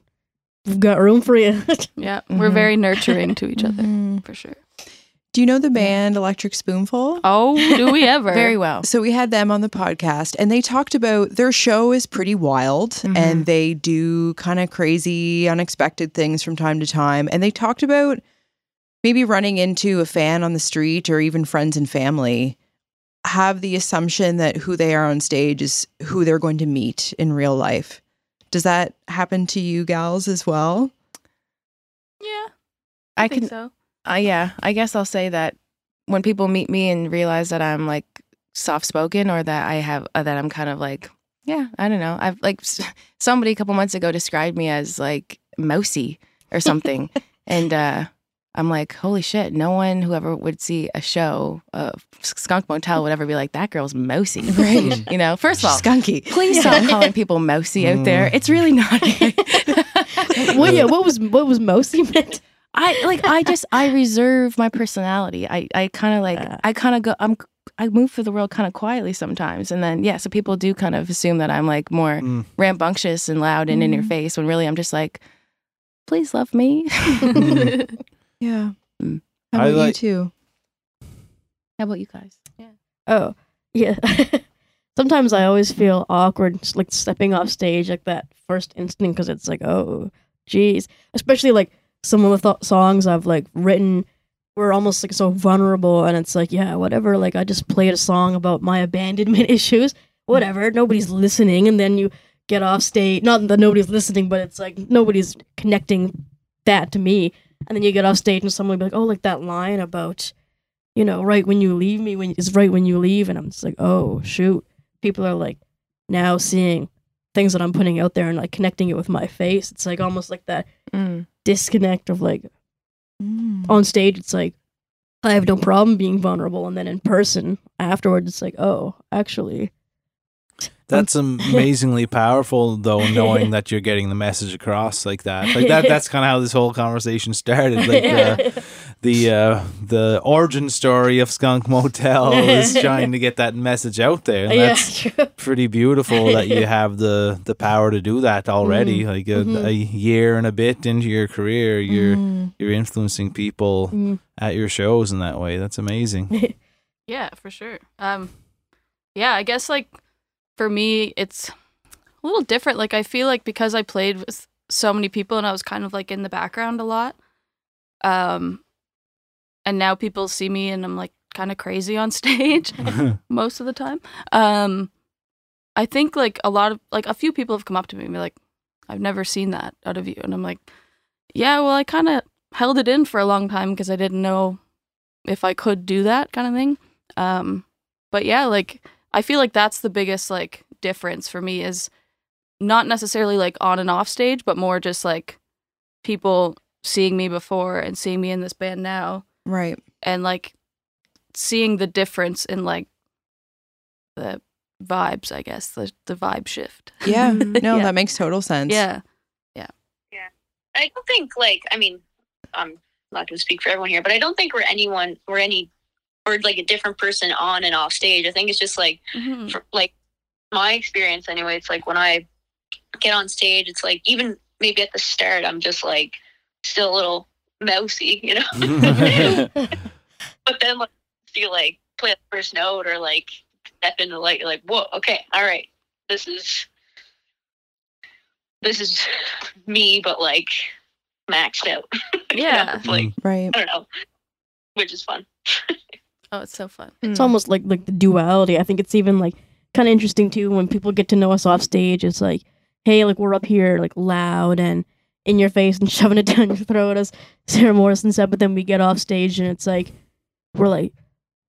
We've got room for you. yeah, we're mm-hmm. very nurturing to each other, mm-hmm. for sure. Do you know the band Electric Spoonful? Oh, do we ever? Very well. So we had them on the podcast and they talked about their show is pretty wild mm-hmm. and they do kind of crazy, unexpected things from time to time. And they talked about maybe running into a fan on the street or even friends and family have the assumption that who they are on stage is who they're going to meet in real life. Does that happen to you gals as well? Yeah, I, I think can, so. Uh, yeah, I guess I'll say that when people meet me and realize that I'm like soft-spoken or that I have uh, that I'm kind of like, yeah, I don't know. I've like s- somebody a couple months ago described me as like mousy or something. and uh, I'm like, holy shit, no one who ever would see a show, uh, Skunk Motel would ever be like, that girl's mousy. Right. you know, first of all, skunky. Please stop calling people mousy out there. It's really not. well, yeah, what was, what was mousy meant? I like I just I reserve my personality. I, I kind of like uh, I kind of go I'm I move through the world kind of quietly sometimes, and then yeah, so people do kind of assume that I'm like more mm. rambunctious and loud and mm. in your face when really I'm just like, please love me. mm. Yeah. Mm. How about like- you two? How about you guys? Yeah. Oh yeah. Sometimes I always feel awkward, just like stepping off stage like that first instant because it's like oh geez, especially like. Some of the th- songs I've like written were almost like so vulnerable, and it's like, yeah, whatever. Like I just played a song about my abandonment issues, whatever. Nobody's listening, and then you get off stage. Not that nobody's listening, but it's like nobody's connecting that to me. And then you get off stage, and someone will be like, oh, like that line about, you know, right when you leave me, when it's right when you leave, and I'm just like, oh shoot, people are like now seeing things that I'm putting out there and like connecting it with my face. It's like almost like that. Mm. Disconnect of like mm. on stage it's like I have no problem being vulnerable, and then in person afterwards it's like oh actually that's amazingly powerful though, knowing that you're getting the message across like that like that that's kind of how this whole conversation started like uh, the uh, the origin story of Skunk Motel is trying to get that message out there. And that's yeah, pretty beautiful that you have the, the power to do that already. Mm-hmm. Like a, mm-hmm. a year and a bit into your career, you're mm. you're influencing people mm-hmm. at your shows in that way. That's amazing. Yeah, for sure. Um, yeah, I guess like for me, it's a little different. Like I feel like because I played with so many people and I was kind of like in the background a lot. Um, and now people see me and I'm like kind of crazy on stage most of the time. Um, I think like a lot of, like a few people have come up to me and be like, I've never seen that out of you. And I'm like, yeah, well, I kind of held it in for a long time because I didn't know if I could do that kind of thing. Um, but yeah, like I feel like that's the biggest like difference for me is not necessarily like on and off stage, but more just like people seeing me before and seeing me in this band now. Right. And like seeing the difference in like the vibes, I guess, the, the vibe shift. Yeah. No, yeah. That makes total sense. Yeah. Yeah. Yeah. I don't think like, I mean, I'm not going to speak for everyone here, but I don't think we're anyone, we're any, or like a different person on and off stage. I think it's just like, mm-hmm. for, like my experience anyway, it's like when I get on stage, it's like even maybe at the start, I'm just like, still a little mousy, you know. But then like, you like play the first note or like step into the light, you're like, whoa, okay, all right, this is this is me, but like maxed out. Yeah, you know? Like right. I don't know, which is fun. Oh, it's so fun. It's mm. almost like like the duality. I think it's even like kind of interesting too when people get to know us off stage. It's like, hey, like we're up here, like loud and in your face and shoving it down your throat, as Sarah Morrison said, but then we get off stage and it's like we're like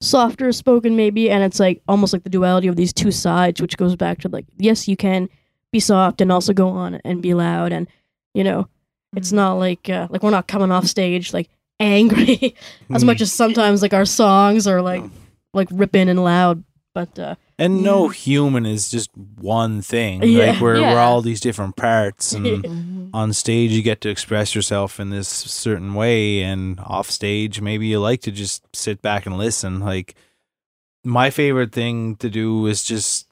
softer spoken maybe, and it's like almost like the duality of these two sides, which goes back to like, yes, you can be soft and also go on and be loud, and you know, mm-hmm. it's not like uh, like we're not coming off stage like angry as much as sometimes like our songs are like like ripping and loud, but uh and no human is just one thing. Yeah. Like we're yeah. we're all these different parts, and on stage you get to express yourself in this certain way, and off stage maybe you like to just sit back and listen. Like my favorite thing to do is just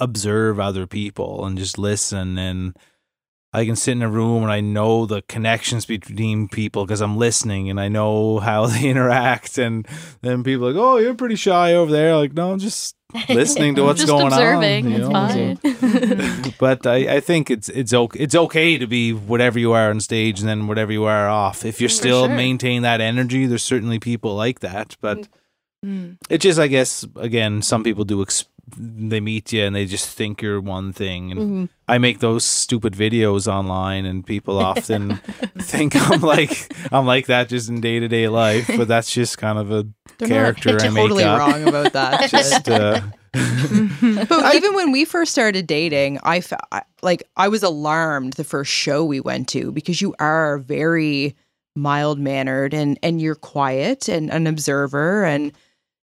observe other people and just listen, and I can sit in a room and I know the connections between people because I'm listening and I know how they interact. And then people are like, oh, you're pretty shy over there. Like, no, I'm just listening to what's just going observing. On. You know? It's fine. So, but I, I think it's it's okay, it's okay to be whatever you are on stage and then whatever you are off. If you're For still sure. maintain that energy, there's certainly people like that. But mm. it's just, I guess, again, some people do experience. They meet you and they just think you're one thing, and mm-hmm. I make those stupid videos online and people often think I'm like I'm like that just in day-to-day life, but that's just kind of a They're character not, I make totally up. Wrong about that. Just, uh... But even when we first started dating, I fa- like I was alarmed the first show we went to, because you are very mild-mannered and and you're quiet and an observer, and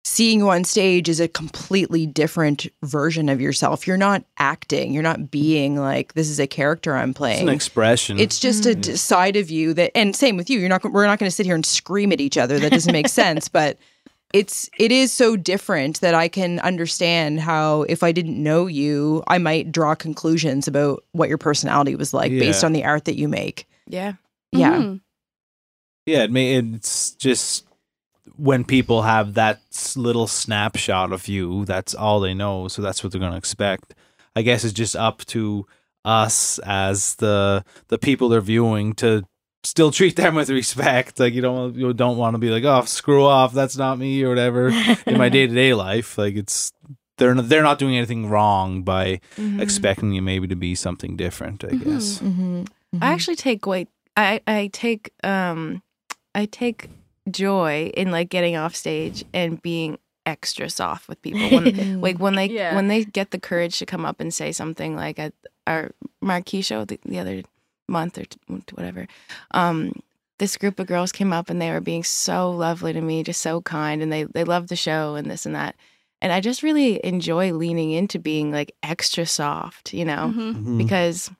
seeing you on stage is a completely different version of yourself. You're not acting. You're not being like, this is a character I'm playing. It's an expression. It's just mm-hmm. a side of you that, and same with you. You're not. We're not going to sit here and scream at each other. That doesn't make sense. But it's it is so different that I can understand how, if I didn't know you, I might draw conclusions about what your personality was like yeah. based on the art that you make. Yeah. Yeah. Mm-hmm. Yeah. It may, it's just. When people have that little snapshot of you, that's all they know. So that's what they're going to expect. I guess it's just up to us as the the people they're viewing to still treat them with respect. Like you don't you don't want to be like, oh, screw off, that's not me or whatever. In my day to day life, like it's they're they're not doing anything wrong by mm-hmm. expecting you maybe to be something different. I mm-hmm. guess mm-hmm. Mm-hmm. I actually take wait, I I take um I take. joy in like getting off stage and being extra soft with people when, like when they yeah. when they get the courage to come up and say something, like at our Marquee show the, the other month or t- whatever um this group of girls came up and they were being so lovely to me, just so kind, and they they loved the show and this and that, and I just really enjoy leaning into being like extra soft, you know. Mm-hmm. Mm-hmm. Because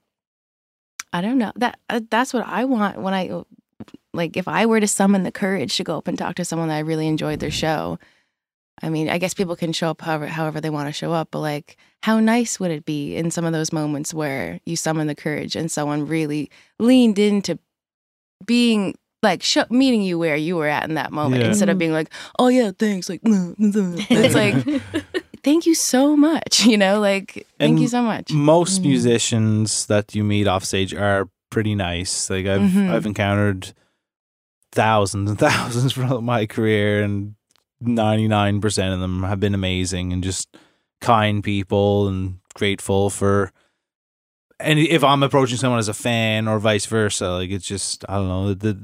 I don't know, that uh, that's what I want when I like, if I were to summon the courage to go up and talk to someone that I really enjoyed their show, I mean, I guess people can show up however, however they want to show up, but, like, how nice would it be in some of those moments where you summon the courage and someone really leaned into being, like, sh meeting you where you were at in that moment, yeah. instead of being like, oh, yeah, thanks, like, it's like, thank you so much, you know, like, thank and you so much. Most mm-hmm. musicians that you meet off stage are pretty nice. Like, I've, mm-hmm. I've encountered thousands and thousands throughout my career, and ninety-nine percent of them have been amazing and just kind people and grateful for. And if I'm approaching someone as a fan or vice versa, like, it's just, I don't know, the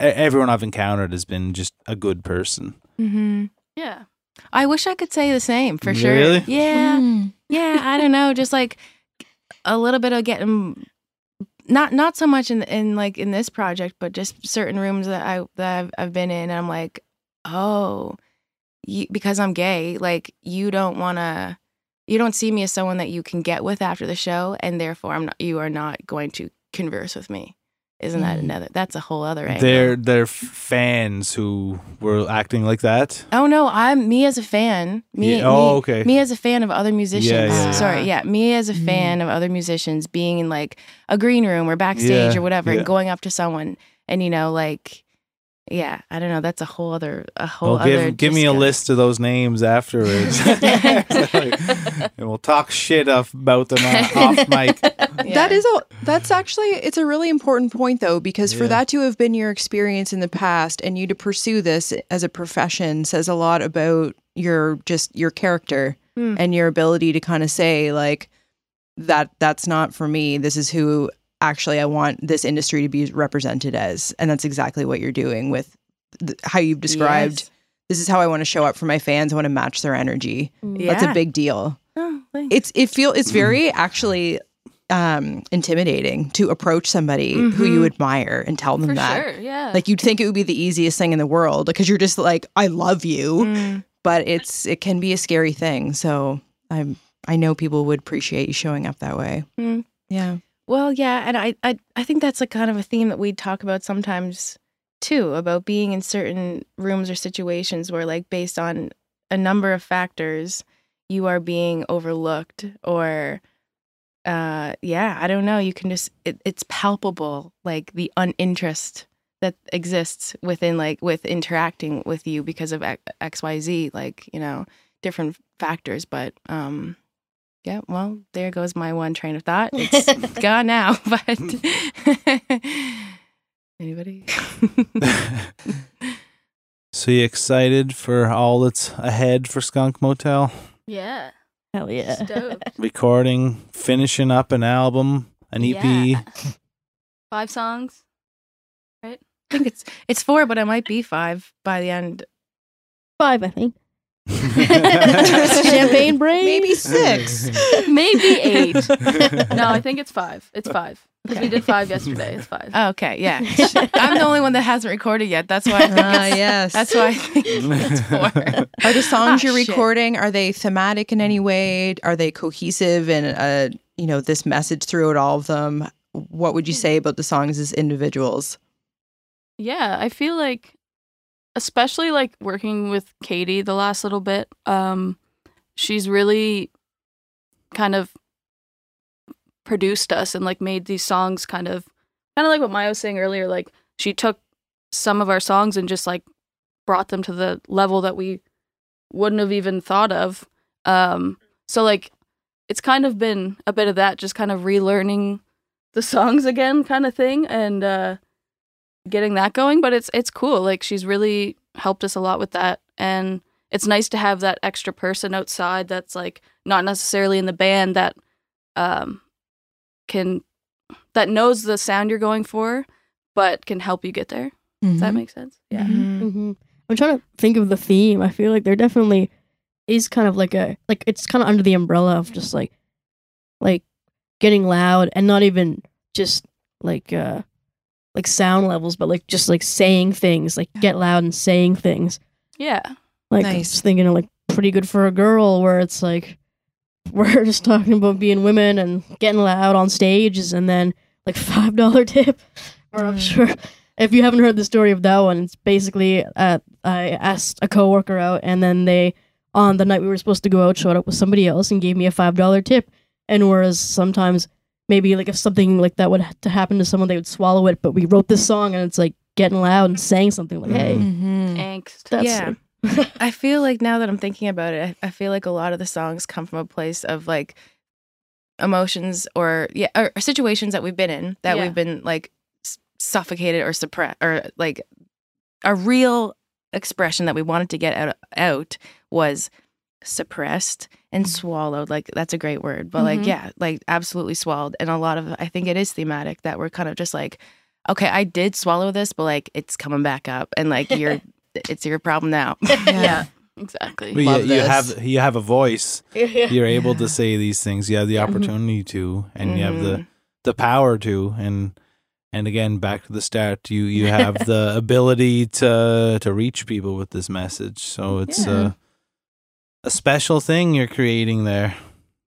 everyone I've encountered has been just a good person. Mm-hmm. Yeah. I wish I could say the same, for sure. Really? Yeah. Mm. Yeah, I don't know, just like a little bit of getting, not not so much in in like in this project, but just certain rooms that I that I've, I've been in, and I'm like, oh, you, because I'm gay, like, you don't want to, you don't see me as someone that you can get with after the show, and therefore I'm not, you are not going to converse with me. Isn't that another, that's a whole other angle. They're, they're fans who were acting like that? Oh, no, I'm, me as a fan. Me, yeah. Oh, me, okay. Me as a fan of other musicians. Yeah, yeah. Sorry, yeah, me as a fan mm. of other musicians being in, like, a green room or backstage yeah, or whatever, yeah. and going up to someone and, you know, like... Yeah, I don't know. That's a whole other, a whole well, give, other. Give me a list of those names afterwards, and we'll talk shit off about them on, off mic. Yeah. That is a. That's actually. It's a really important point, though, because yeah. for that to have been your experience in the past, and you to pursue this as a profession, says a lot about your just your character mm. and your ability to kind of say, like, that that's not for me. This is who. Actually, I want this industry to be represented as, and that's exactly what you're doing with th how you've described. Yes. This is how I want to show up for my fans. I want to match their energy. Yeah. That's a big deal. Oh, it's it feel it's very actually um, intimidating to approach somebody mm-hmm. who you admire and tell them for that. Sure, yeah, like you'd think it would be the easiest thing in the world because you're just like, I love you, mm. but it's it can be a scary thing. So I'm I know people would appreciate you showing up that way. Mm. Yeah. Well, yeah, and I, I I think that's a kind of a theme that we talk about sometimes, too, about being in certain rooms or situations where, like, based on a number of factors, you are being overlooked or, uh, yeah, I don't know, you can just, it, it's palpable, like, the uninterest that exists within, like, with interacting with you because of X Y Z, like, you know, different factors, but, um... yeah, well, there goes my one train of thought. It's gone now, but... Anybody? So you excited for all that's ahead for Skunk Motel? Yeah. Hell yeah. Stoked. Recording, finishing up an album, an E P. Yeah. Five songs, right? I think it's it's four, but it might be five by the end. Five, I think. Champagne brain, maybe six, maybe eight. No, I think it's five. It's five. Okay. We did five yesterday. It's five. Oh, okay, yeah. I'm the only one that hasn't recorded yet. That's why. I think uh, it's, yes. That's why I think it's four. Are the songs ah, you're shit. recording? Are they thematic in any way? Are they cohesive and uh, you know, this message throughout all of them? What would you say about the songs as individuals? Yeah, I feel like. Especially like working with Katie the last little bit, um, she's really kind of produced us and like made these songs kind of, kind of like what Maya was saying earlier. Like she took some of our songs and just like brought them to the level that we wouldn't have even thought of. Um, so like it's kind of been a bit of that, just kind of relearning the songs again, kind of thing, and uh, getting that going, but it's it's cool. Like she's really helped us a lot with that, and it's nice to have that extra person outside that's like not necessarily in the band that um can that knows the sound you're going for but can help you get there. Mm-hmm. Does that make sense? Yeah. Mm-hmm. Mm-hmm. I'm trying to think of the theme. I feel like there definitely is kind of like a like it's kind of under the umbrella of just like like getting loud and not even just like uh like sound levels, but like just like saying things, like get loud and saying things. Yeah, like nice. I was thinking of like Pretty Good For a Girl, where it's like we're just talking about being women and getting loud on stages, and then like five dollar tip, or I'm sure If you haven't heard the story of that one, it's basically uh, I asked a coworker out, and then they, on the night we were supposed to go out, showed up with somebody else and gave me a five dollar tip. And whereas sometimes maybe like if something like that would ha- to happen to someone, they would swallow it. But we wrote this song, and it's like getting loud and saying something like, "Hey, mm-hmm. angst." That's yeah. It. I feel like now that I'm thinking about it, I, I feel like a lot of the songs come from a place of like emotions or yeah, or situations that we've been in that yeah. we've been like. suffocated or suppressed, or like a real expression that we wanted to get out, out was suppressed and swallowed. Like, that's a great word, but mm-hmm. like, yeah, like absolutely swallowed. And a lot of, I think it is thematic that we're kind of just like, okay, I did swallow this, but like, it's coming back up and like, you're, it's your problem now. Yeah. yeah. Exactly. You, you have you have a voice. You're able yeah. to say these things. You have the opportunity mm-hmm. to, and mm-hmm. you have the, the power to, and And again, back to the start, you, you have the ability to to reach people with this message. So it's yeah. a, a special thing you're creating there.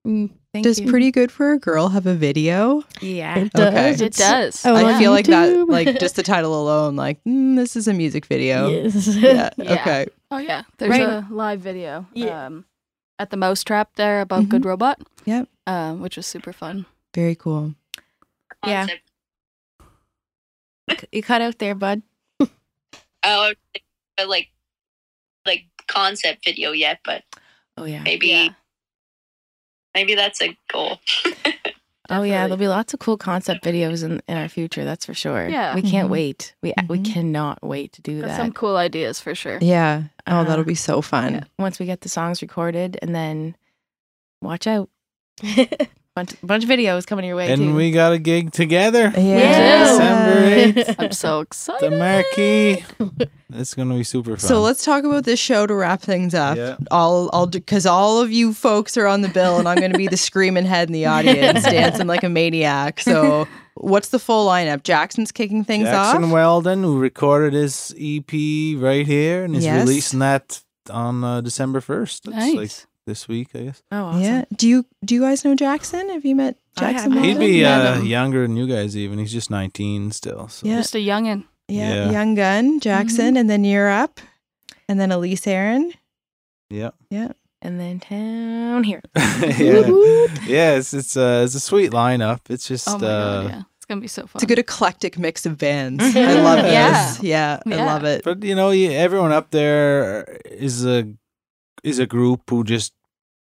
Mm, thank does you. Pretty Good For a Girl have a video? Yeah, it does. Okay. It it's, does. I, I feel like that, like just the title alone, like mm, this is a music video. Yes. Yeah. yeah. Okay. Oh yeah, there's right. a live video yeah. um, at the Mousetrap there above mm-hmm. Good Robot. Yep. Uh, which was super fun. Very cool. Yeah. yeah. You cut out there, bud. Oh, like, like concept video yet, but oh yeah, maybe, yeah. maybe that's a goal. Oh yeah, there'll be lots of cool concept videos in, in our future. That's for sure. Yeah, we can't mm-hmm. wait. We mm-hmm. we cannot wait to do that's that. Some cool ideas for sure. Yeah. Oh, uh, that'll be so fun. Yeah. Once we get the songs recorded, and then watch out. Bunch, bunch of videos coming your way, and too. We got a gig together. Yeah, December eighth. I'm so excited. The Marquee. It's gonna be super fun. So let's talk about this show to wrap things up. Yeah. I'll, I'll, because all of you folks are on the bill, and I'm gonna be the screaming head in the audience, dancing like a maniac. So what's the full lineup? Jackson's kicking things Jackson off. Jackson Weldon, who recorded his E P right here, and is yes. releasing that on uh, December first. That's nice. Like, this week, I guess. Oh, awesome. Yeah. Do you do you guys know Jackson? Have you met Jackson? I He'd be uh, younger than you guys even. He's just nineteen still. So. Yeah. Just a youngin'. Yeah. yeah. Young gun, Jackson, mm-hmm. and then you're up. And then Elise Aaron. Yeah. Yeah. And then Town Heroes. yeah. yeah, it's it's uh it's a sweet lineup. It's just oh my uh God, yeah. It's gonna be so fun. It's a good eclectic mix of bands. I love this. Yeah. Yeah, yeah, I love it. But you know, everyone up there is a is a group who just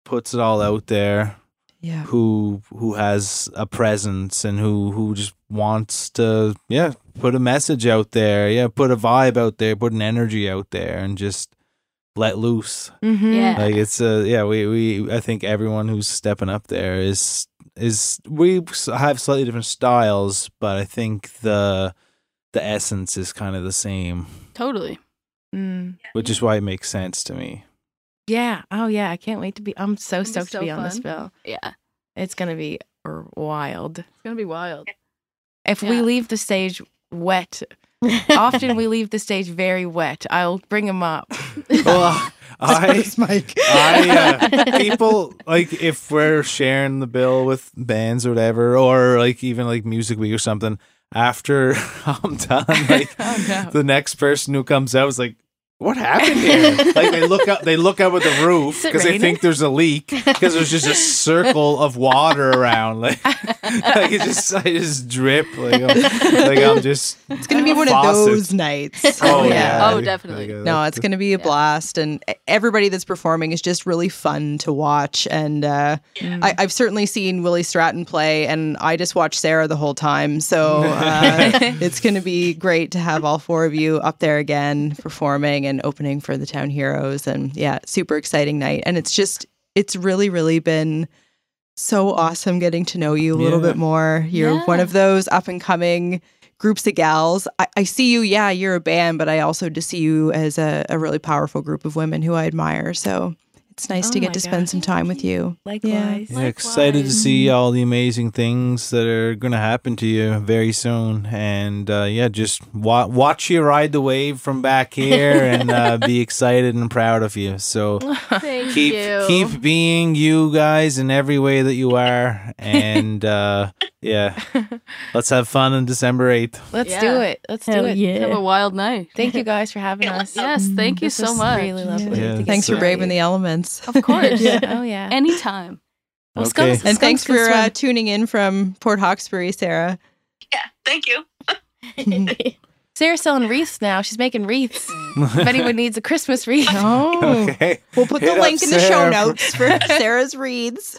puts it all out there, yeah. who who has a presence and who, who just wants to, yeah, put a message out there, yeah, put a vibe out there, put an energy out there, and just let loose. Mm-hmm. Yeah. Like it's a, yeah, we, we, I think everyone who's stepping up there is, is, we have slightly different styles, but I think the, the essence is kind of the same. Totally. Mm. Which is why it makes sense to me. Yeah. Oh, yeah. I can't wait to be. I'm so it's stoked so to be fun. On this bill. Yeah. It's going to be wild. It's going to be wild. If yeah. we leave the stage wet, often we leave the stage very wet. I'll bring them up. Well, I, I uh, people, like, if we're sharing the bill with bands or whatever, or like even like Music Week or something, after I'm done, like, oh, no. the next person who comes out is like, what happened here? Like they look up, they look up at the roof because they think there's a leak because there's just a circle of water around. Like, like it just, I just drip. Like, I'm, like I'm just. It's gonna be one faucet. Of those nights. Oh yeah. yeah. Oh definitely. No, it's gonna be a blast, and everybody that's performing is just really fun to watch. And uh, yeah. I, I've certainly seen Willie Stratton play, and I just watched Sarah the whole time. So uh, it's gonna be great to have all four of you up there again performing. And opening for the Town Heroes, and yeah, super exciting night. And it's just, it's really, really been so awesome getting to know you a little yeah. bit more. You're yeah. one of those up and coming groups of gals. I, I see you, yeah, you're a band, but I also just see you as a, a really powerful group of women who I admire. So it's nice oh to get to God. Spend some time with you. Likewise. Yeah. Likewise. Yeah, excited to see all the amazing things that are going to happen to you very soon. And uh, yeah, just wa- watch you ride the wave from back here and uh, be excited and proud of you. So Thank keep you. keep being you guys in every way that you are. And uh, Yeah. Let's have fun on December eighth. Let's yeah. do it. Let's Hell do it. Yeah. Have a wild night. Thank you guys for having us. Yes, thank you this so much. Really lovely. Yeah. Yeah. Thanks for braving the elements. Of course. yeah. Oh yeah. Anytime. Well, okay. Skunks, and Skunks thanks for uh, tuning in from Port Hawkesbury, Sarah. Yeah, thank you. Sarah's selling wreaths now. She's making wreaths. If anyone needs a Christmas wreath. Oh. Okay. We'll put Hit the link in Sarah. the show notes for Sarah's wreaths.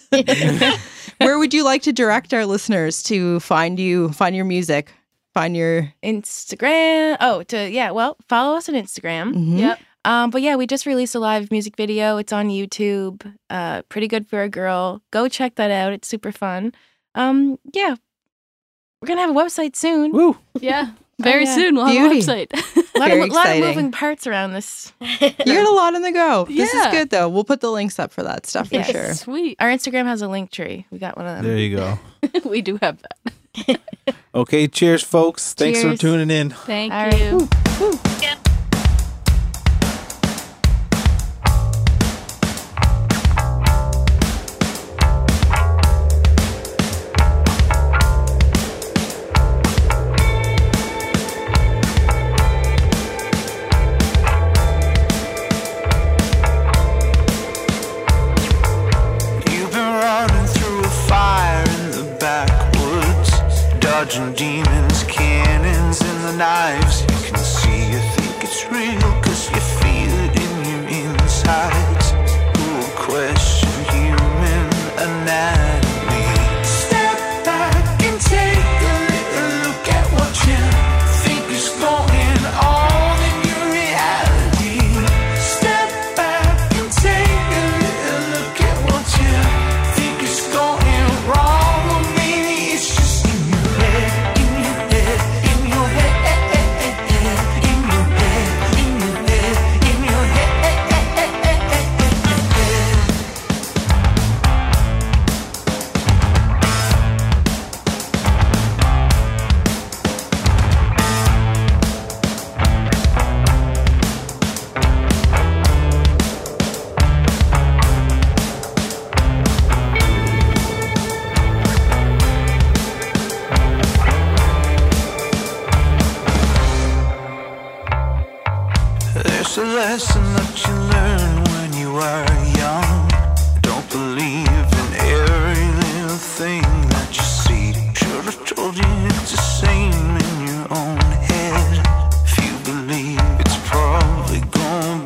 Where would you like to direct our listeners to find you, find your music, find your... Instagram. Oh, to yeah, well, follow us on Instagram. Mm-hmm. Yep. Um, but yeah, we just released a live music video. It's on YouTube. Uh, Pretty Good For a Girl. Go check that out. It's super fun. Um, yeah. We're going to have a website soon. Woo. Yeah. Very oh, yeah. soon we'll Beauty. have a website. A lot, of, lot of moving parts around this. You got a lot on the go. Yeah. This is good, though. We'll put the links up for that stuff for yes. sure. Sweet. Our Instagram has a link tree. We got one of them. There you go. We do have that. Okay, cheers, folks. Cheers. Thanks for tuning in. Thank All you. Right. Woo, woo. Yeah. Demons, cannons, and the knives. You can see, you think it's real, cause you feel it in your insides. Who will question human anatomy? Step back and take a little look at what you think is going on in your reality. Step back and take a little look at what you think is going wrong. Or maybe it's just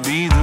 be the